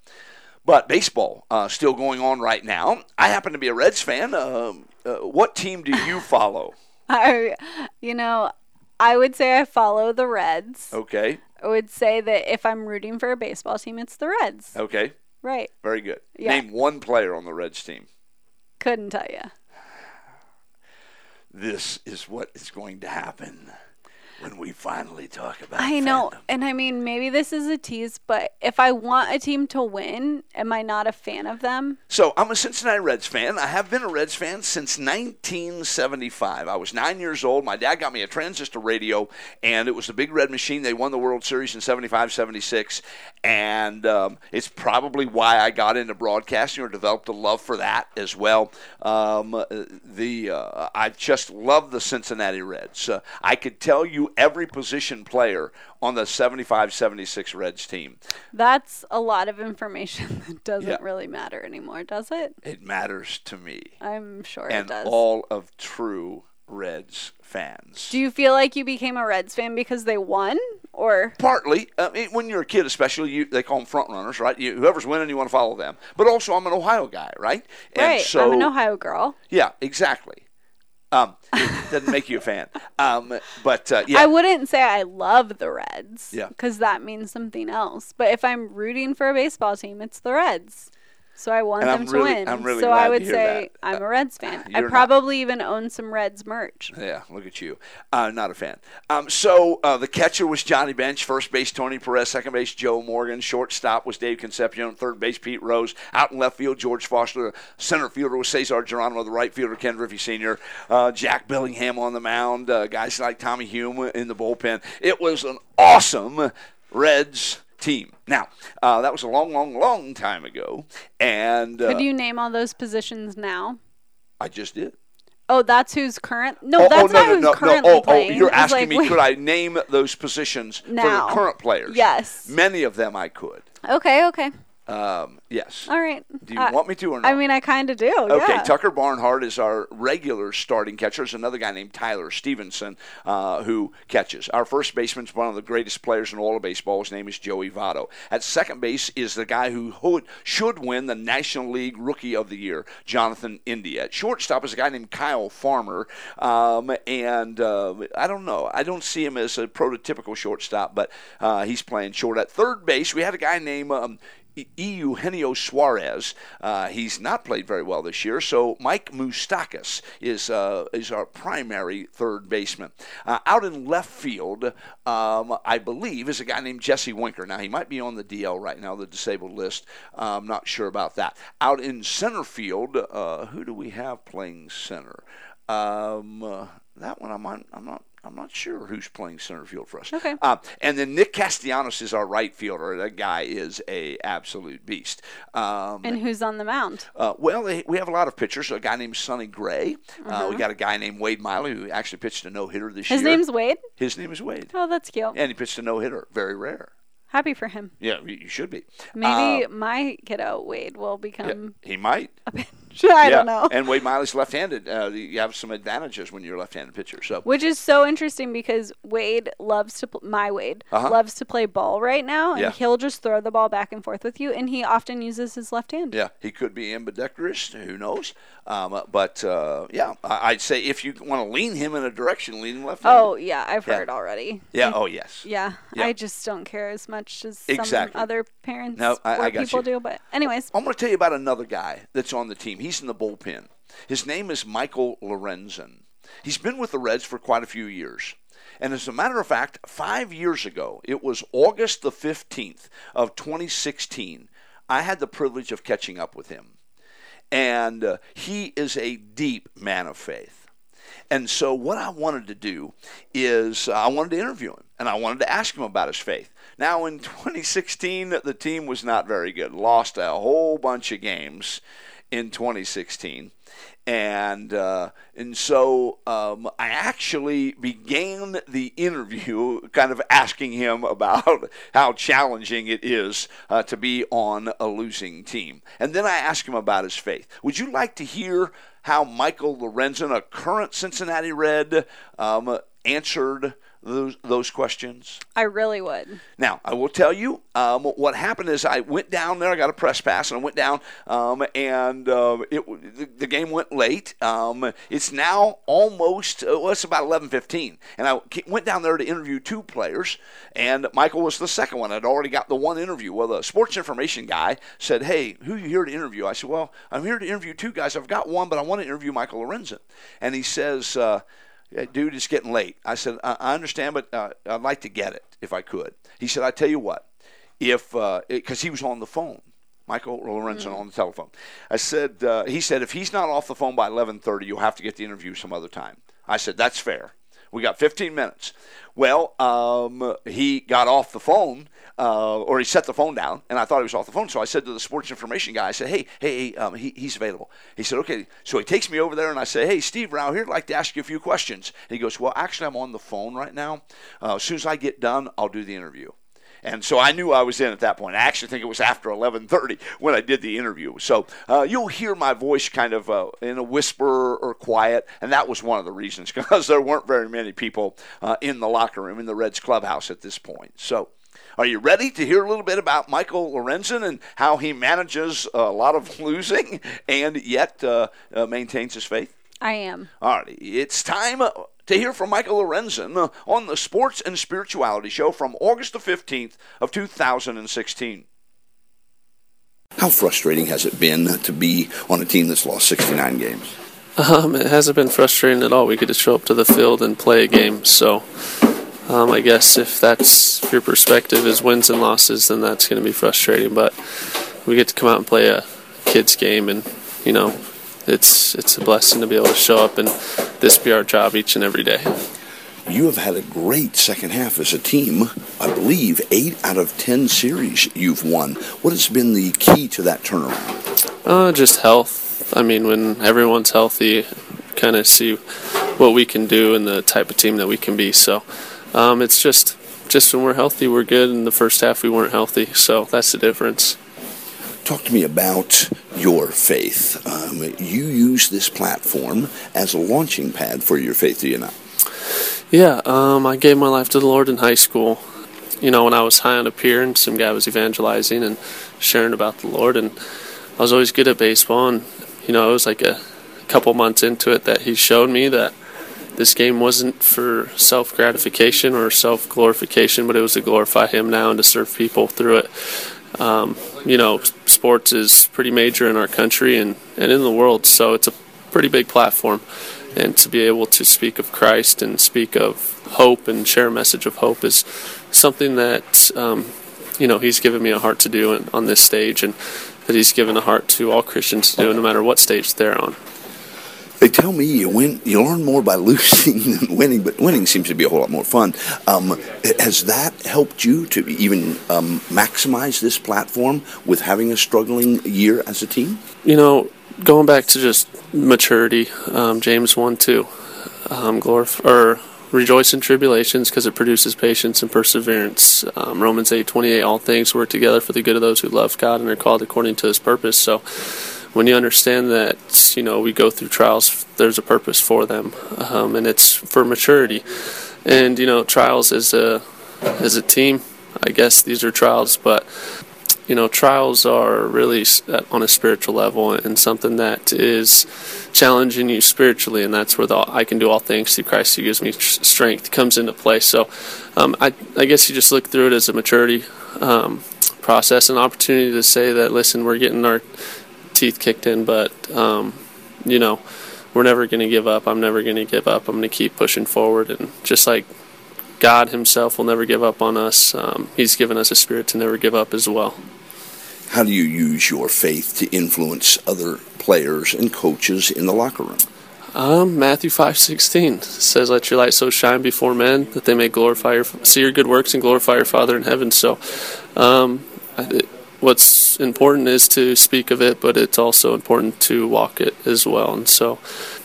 But baseball uh, still going on right now. I happen to be a Reds fan. Um, uh, what team do you follow? I, you know. I would say I follow the Reds. Okay. I would say that if I'm rooting for a baseball team, it's the Reds. Okay. Right. Very good. Yeah. Name one player on the Reds team. Couldn't tell you. This is what is going to happen when we finally talk about it. I fandom. know. And I mean, maybe this is a tease, but if I want a team to win, am I not a fan of them? So I'm a Cincinnati Reds fan. I have been a Reds fan since nineteen seventy-five. I was nine years old. My dad got me a transistor radio, and it was the Big Red Machine. They won the World Series in seventy-five, seventy-six, and um, it's probably why I got into broadcasting or developed a love for that as well. Um, the uh, I just love the Cincinnati Reds. Uh, I could tell you to every position player on the seventy-five seventy-six Reds team. That's a lot of information that doesn't yeah. really matter anymore, does it? It matters to me. I'm sure and it does. And all of true Reds fans. Do you feel like you became a Reds fan because they won? Or partly, I mean, when you're a kid, especially, you, they call them front runners, right? You, whoever's winning, you want to follow them. But also, I'm an Ohio guy, right? And right. So, I'm an Ohio girl. Yeah, exactly. Um, it doesn't make you a fan. Um, but uh, yeah, I wouldn't say I love the Reds. Yeah, because that means something else. But if I'm rooting for a baseball team, it's the Reds. So I want and them I'm to really, win. I'm really so glad I would to hear say that. I'm a Reds fan. Uh, I probably not. even own some Reds merch. Yeah, look at you. Uh, not a fan. Um, so uh, the catcher was Johnny Bench, first base Tony Perez, second base Joe Morgan, shortstop was Dave Concepcion, third base Pete Rose, out in left field George Foster, center fielder was Cesar Geronimo, the right fielder Ken Griffey Senior, uh, Jack Billingham on the mound, uh, guys like Tommy Hume in the bullpen. It was an awesome Reds team. Now, uh, that was a long, long, long time ago. And uh, could you name all those positions now? I just did. Oh, that's who's current? No, oh, that's oh, no, not no, who's no, currently no. Oh, playing. Oh, you're asking like, me, wait. could I name those positions now. for the current players? Yes. Many of them I could. Okay, okay. Um, yes. All right. Do you uh, want me to or not? I mean, I kind of do. Okay. Yeah. Tucker Barnhart is our regular starting catcher. There's another guy named Tyler Stevenson uh, who catches. Our first baseman's one of the greatest players in all of baseball. His name is Joey Votto. At second base is the guy who ho- should win the National League Rookie of the Year, Jonathan India. At shortstop is a guy named Kyle Farmer. Um, and uh, I don't know. I don't see him as a prototypical shortstop, but uh, he's playing short. At third base, we had a guy named Um, Eugenio Suarez. Uh, he's not played very well this year, so Mike Moustakas is uh, is our primary third baseman. Uh, out in left field, um, I believe, is a guy named Jesse Winker. Now, he might be on the D L right now, the disabled list. Uh, I'm not sure about that. Out in center field, uh, who do we have playing center? Um, uh, that one, I'm on, I'm not I'm not sure who's playing center field for us. Okay. Uh, and then Nick Castellanos is our right fielder. That guy is a absolute beast. Um, and who's on the mound? Uh, well, they, we have a lot of pitchers. A guy named Sonny Gray. Uh-huh. Uh, we got a guy named Wade Miley who actually pitched a no-hitter this His year. His name's Wade? His name is Wade. Oh, that's cute. And he pitched a no-hitter. Very rare. Happy for him. Yeah, you should be. Maybe um, my kiddo, Wade, will become yeah, he might. a pitcher. I yeah. don't know. And Wade Miley's left-handed. Uh, you have some advantages when you're a left-handed pitcher. So, which is so interesting because Wade loves to pl- – my Wade uh-huh. loves to play ball right now, and yeah. he'll just throw the ball back and forth with you, and he often uses his left hand. Yeah, he could be ambidextrous. Who knows? Um, but, uh, yeah, I'd say if you want to lean him in a direction, lean him left-handed. Oh, yeah, I've yeah. heard already. Yeah, I, oh, yes. Yeah, yeah, I just don't care as much. As exactly. some other parents no, I, or I got people you. do. But anyways. I'm going to tell you about another guy that's on the team. He's in the bullpen. His name is Michael Lorenzen. He's been with the Reds for quite a few years. And as a matter of fact, five years ago, it was August the fifteenth of twenty sixteen, I had the privilege of catching up with him. And uh, he is a deep man of faith. And so what I wanted to do is uh, I wanted to interview him, and I wanted to ask him about his faith. Now, in twenty sixteen, the team was not very good. Lost a whole bunch of games in twenty sixteen. And uh, and so um, I actually began the interview kind of asking him about how challenging it is uh, to be on a losing team. And then I asked him about his faith. Would you like to hear how Michael Lorenzen, a current Cincinnati Red, um, answered Those, those questions? I really would. Now, I will tell you um, what happened is I went down there. I got a press pass, and I went down, um, and uh, it the, the game went late. Um, it's now almost well, – it's about eleven fifteen, and I went down there to interview two players, and Michael was the second one. I'd already got the one interview. Well, the sports information guy said, hey, who are you here to interview? I said, well, I'm here to interview two guys. I've got one, but I want to interview Michael Lorenzen. And he says uh, – dude, it's getting late. I said, I, I understand, but uh, I'd like to get it if I could. He said, I tell you what, if because uh, he was on the phone, Michael Lorenzen mm-hmm. on the telephone. I said, uh, he said, if he's not off the phone by eleven thirty, you'll have to get the interview some other time. I said, that's fair. We got fifteen minutes. Well, um, he got off the phone uh, or he set the phone down, and I thought he was off the phone. So I said to the sports information guy, I said, hey, hey, um, he, he's available. He said, okay. So he takes me over there, and I say, hey, Steve Rowell here, I'd like to ask you a few questions. And he goes, well, actually, I'm on the phone right now. Uh, as soon as I get done, I'll do the interview. And so I knew I was in at that point. I actually think it was after eleven thirty when I did the interview. So uh, you'll hear my voice kind of uh, in a whisper or quiet, and that was one of the reasons, because there weren't very many people uh, in the locker room in the Reds clubhouse at this point. So are you ready to hear a little bit about Michael Lorenzen and how he manages a lot of losing and yet uh, uh, maintains his faith? I am. All right. It's time to hear from Michael Lorenzen on the Sports and Spirituality Show from August the fifteenth of two thousand sixteen. How frustrating has it been to be on a team that's lost sixty-nine games? Um, it hasn't been frustrating at all. We get to show up to the field and play a game. So um, I guess if that's if your perspective is wins and losses, then that's going to be frustrating. But we get to come out and play a kids game, and, you know, It's it's a blessing to be able to show up and this be our job each and every day. You have had a great second half as a team. I believe eight out of ten series you've won. What has been the key to that turnaround? Uh, just health. I mean, when everyone's healthy, kind of see what we can do and the type of team that we can be. So um, it's just, just when we're healthy, we're good. In the first half, we weren't healthy. So that's the difference. Talk to me about your faith. Um, you use this platform as a launching pad for your faith, do you not? Yeah, um, I gave my life to the Lord in high school. You know, when I was high on a pier and some guy was evangelizing and sharing about the Lord, and I was always good at baseball, and, you know, it was like a couple months into it that he showed me that this game wasn't for self-gratification or self-glorification, but it was to glorify him now and to serve people through it. Um, you know, sports is pretty major in our country and, and in the world, so it's a pretty big platform. And to be able to speak of Christ and speak of hope and share a message of hope is something that, um, you know, he's given me a heart to do in, on this stage, and that he's given a heart to all Christians to do no matter what stage they're on. They tell me you win, you learn more by losing than winning, but winning seems to be a whole lot more fun. Um, has that helped you to even um, maximize this platform with having a struggling year as a team? You know, going back to just maturity, um, James one two, um, glorif- or rejoice in tribulations because it produces patience and perseverance. Um, Romans eight twenty-eight, all things work together for the good of those who love God and are called according to his purpose. So when you understand that, you know, we go through trials, there's a purpose for them, um, and it's for maturity. And, you know, trials as a as a team, I guess these are trials, but, you know, trials are really on a spiritual level and something that is challenging you spiritually, and that's where the I can do all things through Christ who gives me strength comes into play. So um, I, I guess you just look through it as a maturity um, process, an opportunity to say that, listen, we're getting our teeth kicked in, but um, you know, we're never going to give up. I'm never going to give up. I'm going to keep pushing forward, and just like God himself will never give up on us, um, he's given us a spirit to never give up as well. How do you use your faith to influence other players and coaches in the locker room? Um, Matthew five sixteen says, let your light so shine before men that they may glorify your, see your good works and glorify your Father in heaven. So um, I it, what's important is to speak of it, but it's also important to walk it as well. And so,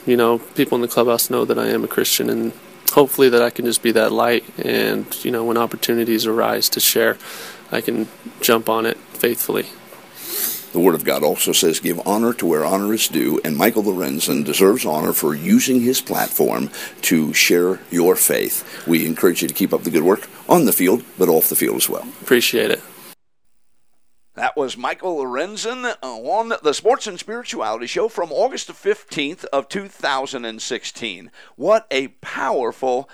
you know, people in the clubhouse know that I am a Christian, and hopefully that I can just be that light. And, you know, when opportunities arise to share, I can jump on it faithfully. The Word of God also says, give honor to where honor is due, and Michael Lorenzen deserves honor for using his platform to share your faith. We encourage you to keep up the good work on the field, but off the field as well. Appreciate it. That was Michael Lorenzen on the Sports and Spirituality Show from August the fifteenth of two thousand sixteen. What a powerful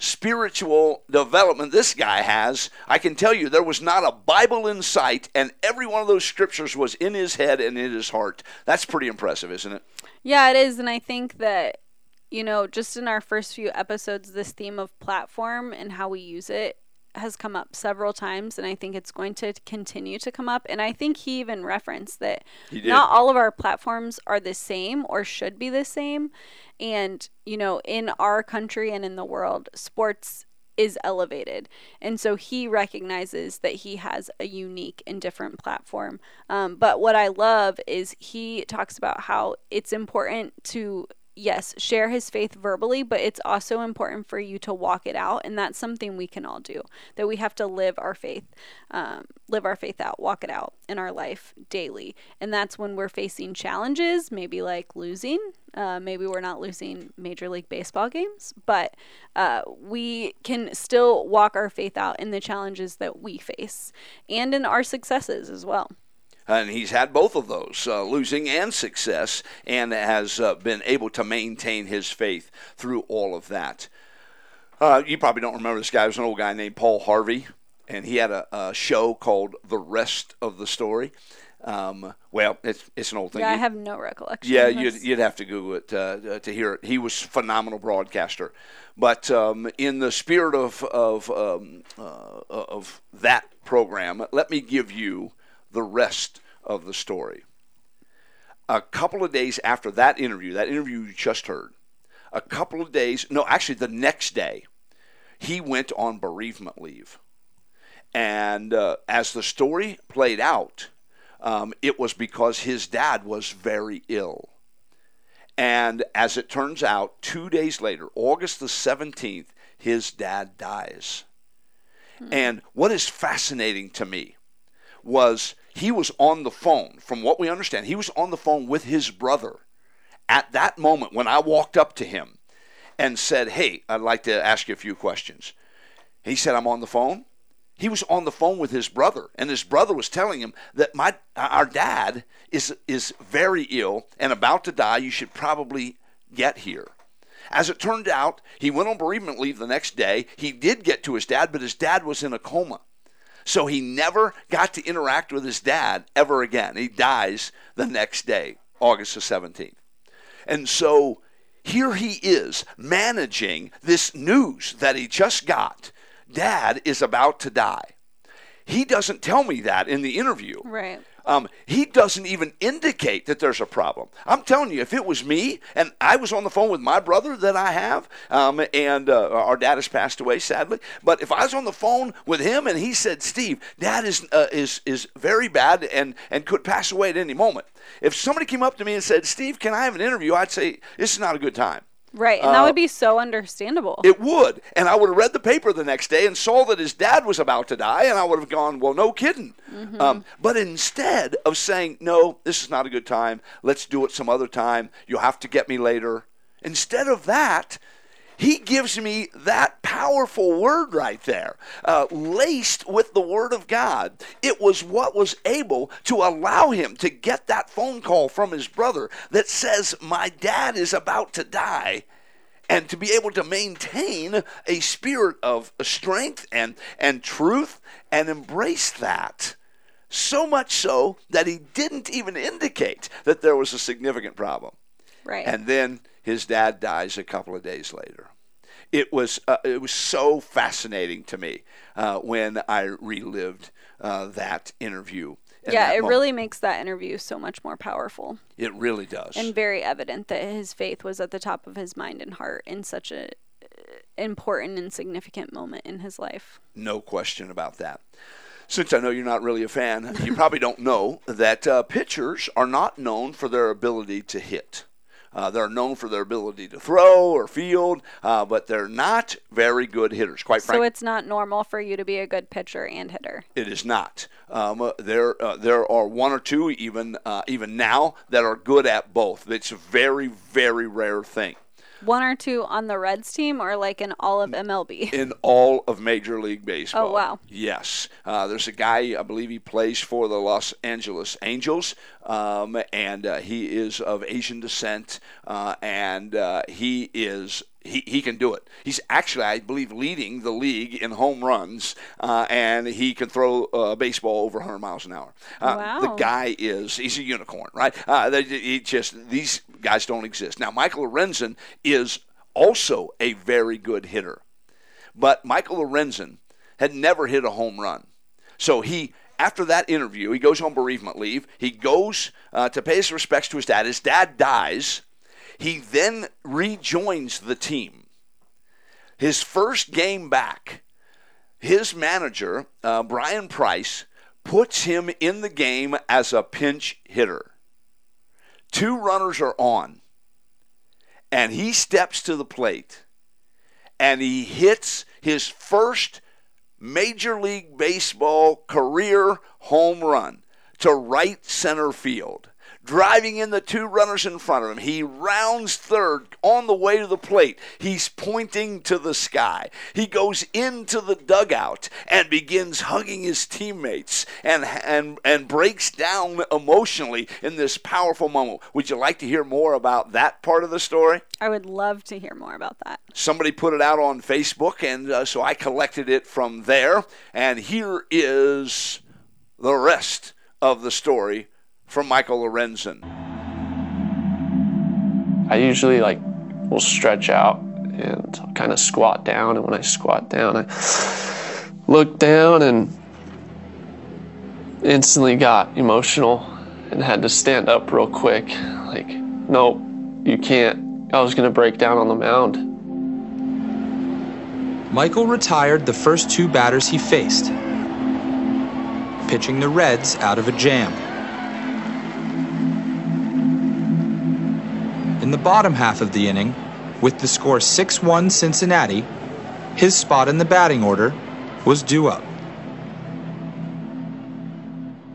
spiritual development this guy has. I can tell you there was not a Bible in sight, and every one of those scriptures was in his head and in his heart. That's pretty impressive, isn't it? Yeah, it is, and I think that, you know, just in our first few episodes, this theme of platform and how we use it has come up several times, and I think it's going to continue to come up. And I think he even referenced that not all of our platforms are the same or should be the same. And, you know, in our country and in the world, sports is elevated. And so he recognizes that he has a unique and different platform. Um, but what I love is he talks about how it's important to, yes, share his faith verbally, but it's also important for you to walk it out. And that's something we can all do, that we have to live our faith, um, live our faith out, walk it out in our life daily. And that's when we're facing challenges, maybe like losing. Uh, maybe we're not losing Major League Baseball games, but uh, we can still walk our faith out in the challenges that we face and in our successes as well. And he's had both of those, uh, losing and success, and has uh, been able to maintain his faith through all of that. Uh, you probably don't remember this guy. There was an old guy named Paul Harvey, and he had a, a show called The Rest of the Story. Um, well, it's it's an old thing. Yeah, I have no recollection. Yeah, you'd, you'd have to Google it uh, to hear it. He was a phenomenal broadcaster. But um, in the spirit of, of, um, uh, of that program, let me give you the rest of the story. A couple of days after that interview, that interview you just heard, a couple of days, no, actually the next day, he went on bereavement leave. And uh, as the story played out, um, it was because his dad was very ill. And as it turns out, two days later, August the seventeenth, his dad dies. Hmm. And what is fascinating to me was he was on the phone, from what we understand, he was on the phone with his brother at that moment when I walked up to him and said, hey, I'd like to ask you a few questions. He said, I'm on the phone. He was on the phone with his brother, and his brother was telling him that my our dad is is very ill and about to die. You should probably get here. As it turned out, he went on bereavement leave the next day. He did get to his dad, but his dad was in a coma. So he never got to interact with his dad ever again. He dies the next day, August the seventeenth. And so here he is managing this news that he just got. Dad is about to die. He doesn't tell me that in the interview. Right. Um, he doesn't even indicate that there's a problem. I'm telling you, if it was me and I was on the phone with my brother that I have, um, and uh, our dad has passed away, sadly, but if I was on the phone with him and he said, Steve, dad is uh, is is very bad and, and could pass away at any moment. If somebody came up to me and said, Steve, can I have an interview? I'd say, this is not a good time. Right, and that uh, would be so understandable. It would, and I would have read the paper the next day and saw that his dad was about to die, and I would have gone, well, no kidding. Mm-hmm. Um, but instead of saying, no, this is not a good time, let's do it some other time, you'll have to get me later, instead of that, he gives me that powerful word right there, uh, laced with the Word of God. It was what was able to allow him to get that phone call from his brother that says, my dad is about to die, and to be able to maintain a spirit of strength and, and truth and embrace that. So much so that he didn't even indicate that there was a significant problem. Right. And then his dad dies a couple of days later. It was uh, it was so fascinating to me uh, when I relived uh, that interview. Yeah, that it moment. Really makes that interview so much more powerful. It really does. And very evident that his faith was at the top of his mind and heart in such an important and significant moment in his life. No question about that. Since I know you're not really a fan, you probably don't know that uh, pitchers are not known for their ability to hit. Uh, they're known for their ability to throw or field, uh, but they're not very good hitters, quite frankly. So it's not normal for you to be a good pitcher and hitter. It is not. Um, there uh, there are one or two even uh, even now that are good at both. It's a very, very rare thing. One or two on the Reds team or like in all of M L B? In all of Major League Baseball. Oh, wow. Yes. Uh, there's a guy, I believe he plays for the Los Angeles Angels, um, and uh, he is of Asian descent, uh, and uh, he is he, he can do it. He's actually, I believe, leading the league in home runs, uh, and he can throw a uh, baseball over one hundred miles an hour. Uh, wow. The guy is, he's a unicorn, right? Uh, they, he just, these guys don't exist. Now, Michael Lorenzen is also a very good hitter, but Michael Lorenzen had never hit a home run. So he, after that interview, he goes on bereavement leave. He goes uh, to pay his respects to his dad. His dad dies. He then rejoins the team. His first game back, his manager, uh, Brian Price, puts him in the game as a pinch hitter. Two runners are on, and he steps to the plate, and he hits his first Major League Baseball career home run to right center field. Driving in the two runners in front of him. He rounds third on the way to the plate. He's pointing to the sky. He goes into the dugout and begins hugging his teammates and and, and breaks down emotionally in this powerful moment. Would you like to hear more about that part of the story? I would love to hear more about that. Somebody put it out on Facebook, and uh, so I collected it from there. And here is the rest of the story from Michael Lorenzen. I usually like will stretch out and kind of squat down, and when I squat down, I looked down and instantly got emotional and had to stand up real quick. Like, nope, you can't. I was gonna break down on the mound. Michael retired the first two batters he faced, pitching the Reds out of a jam. In the bottom half of the inning, with the score six one Cincinnati, his spot in the batting order was due up.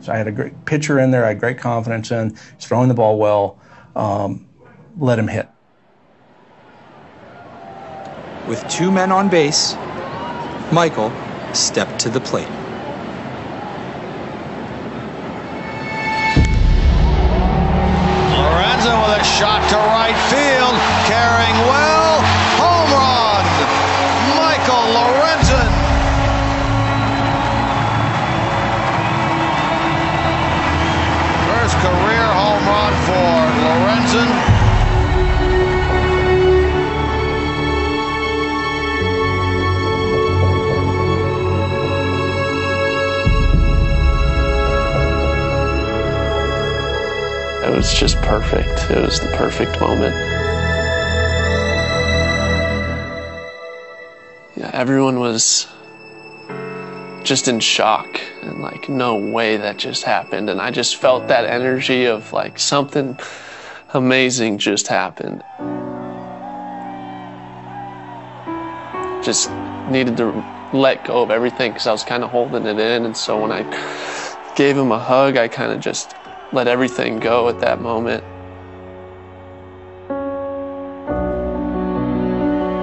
So I had a great pitcher in there, I had great confidence in. He's throwing the ball well. Um, let him hit. With two men on base, Michael stepped to the plate. Shot to right field, carrying well, home run, Michael Lorenzen. First career home run for Lorenzen. It was just perfect. It was the perfect moment. Yeah, everyone was just in shock and like, no way that just happened. And I just felt that energy of like something amazing just happened. Just needed to let go of everything because I was kind of holding it in. And so when I gave him a hug, I kind of just let everything go at that moment.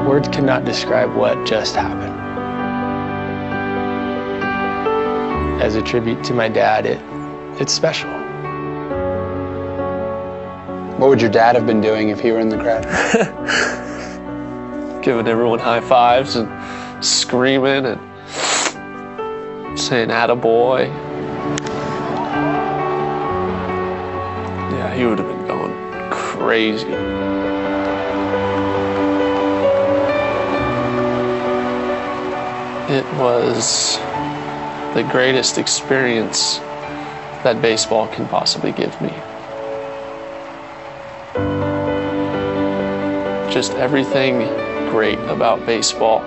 Words cannot describe what just happened. As a tribute to my dad, it it's special. What would your dad have been doing if he were in the crowd? Giving everyone high fives and screaming and saying attaboy. Yeah, he would have been going crazy. It was the greatest experience that baseball can possibly give me. Just everything great about baseball.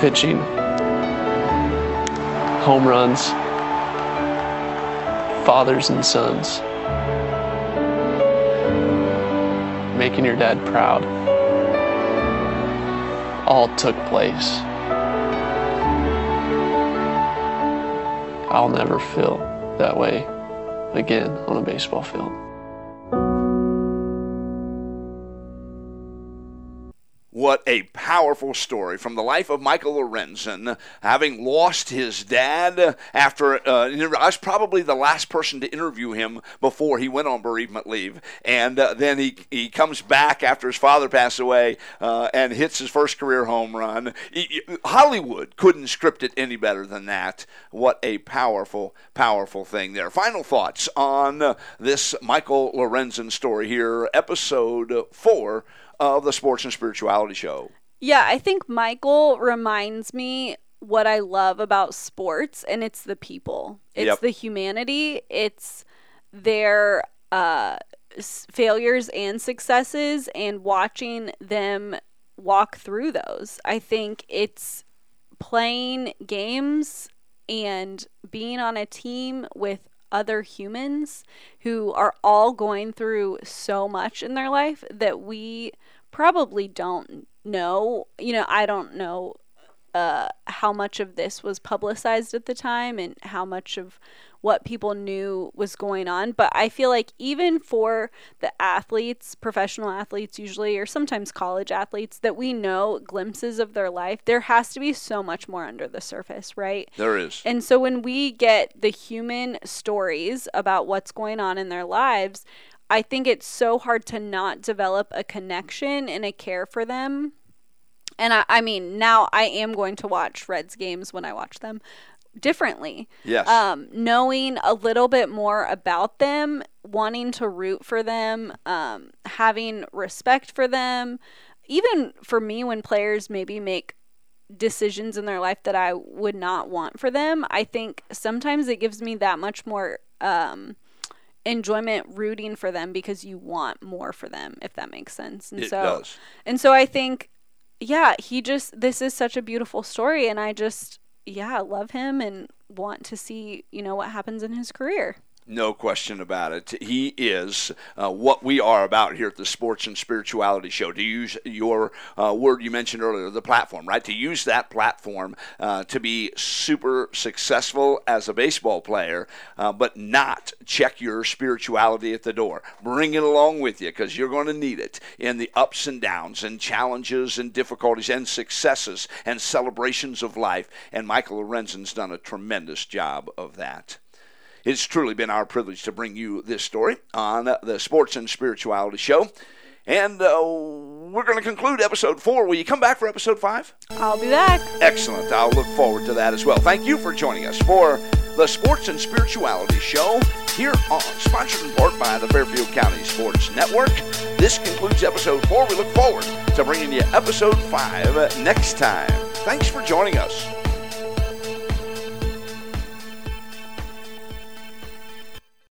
Pitching, home runs, fathers and sons, making your dad proud, all took place. I'll never feel that way again on a baseball field. What a powerful story from the life of Michael Lorenzen, having lost his dad after, uh, I was probably the last person to interview him before he went on bereavement leave. And uh, then he, he comes back after his father passed away uh, and hits his first career home run. He, he, Hollywood couldn't script it any better than that. What a powerful, powerful thing there. Final thoughts on uh, this Michael Lorenzen story here, episode four of the Sports and Spirituality Show. Yeah, I think Michael reminds me what I love about sports, and it's the people. It's yep. the humanity. It's their uh, failures and successes, and watching them walk through those. I think it's playing games and being on a team with other humans who are all going through so much in their life that we probably don't know. You know, I don't know uh, how much of this was publicized at the time and how much of what people knew was going on. But I feel like even for the athletes, professional athletes usually, or sometimes college athletes, that we know glimpses of their life, there has to be so much more under the surface, right? There is. And so when we get the human stories about what's going on in their lives, I think it's so hard to not develop a connection and a care for them. And I, I mean, now I am going to watch Reds games when I watch them differently. Yes. Um, knowing a little bit more about them, wanting to root for them, um, having respect for them. Even for me, when players maybe make decisions in their life that I would not want for them, I think sometimes it gives me that much more um, enjoyment rooting for them, because you want more for them, if that makes sense. And it so, does. And so I think, yeah, he just, this is such a beautiful story, and I just, yeah, I love him and want to see, you know, what happens in his career. No question about it. He is uh, what we are about here at the Sports and Spirituality Show. To use your uh, word you mentioned earlier, the platform, right? To use that platform uh, to be super successful as a baseball player, uh, but not check your spirituality at the door. Bring it along with you, because you're going to need it in the ups and downs and challenges and difficulties and successes and celebrations of life. And Michael Lorenzen's done a tremendous job of that. It's truly been our privilege to bring you this story on the Sports and Spirituality Show. And uh, we're going to conclude episode four. Will you come back for episode five? I'll be back. Excellent. I'll look forward to that as well. Thank you for joining us for the Sports and Spirituality Show here on, sponsored in part by the Fairfield County Sports Network. This concludes episode four. We look forward to bringing you episode five next time. Thanks for joining us.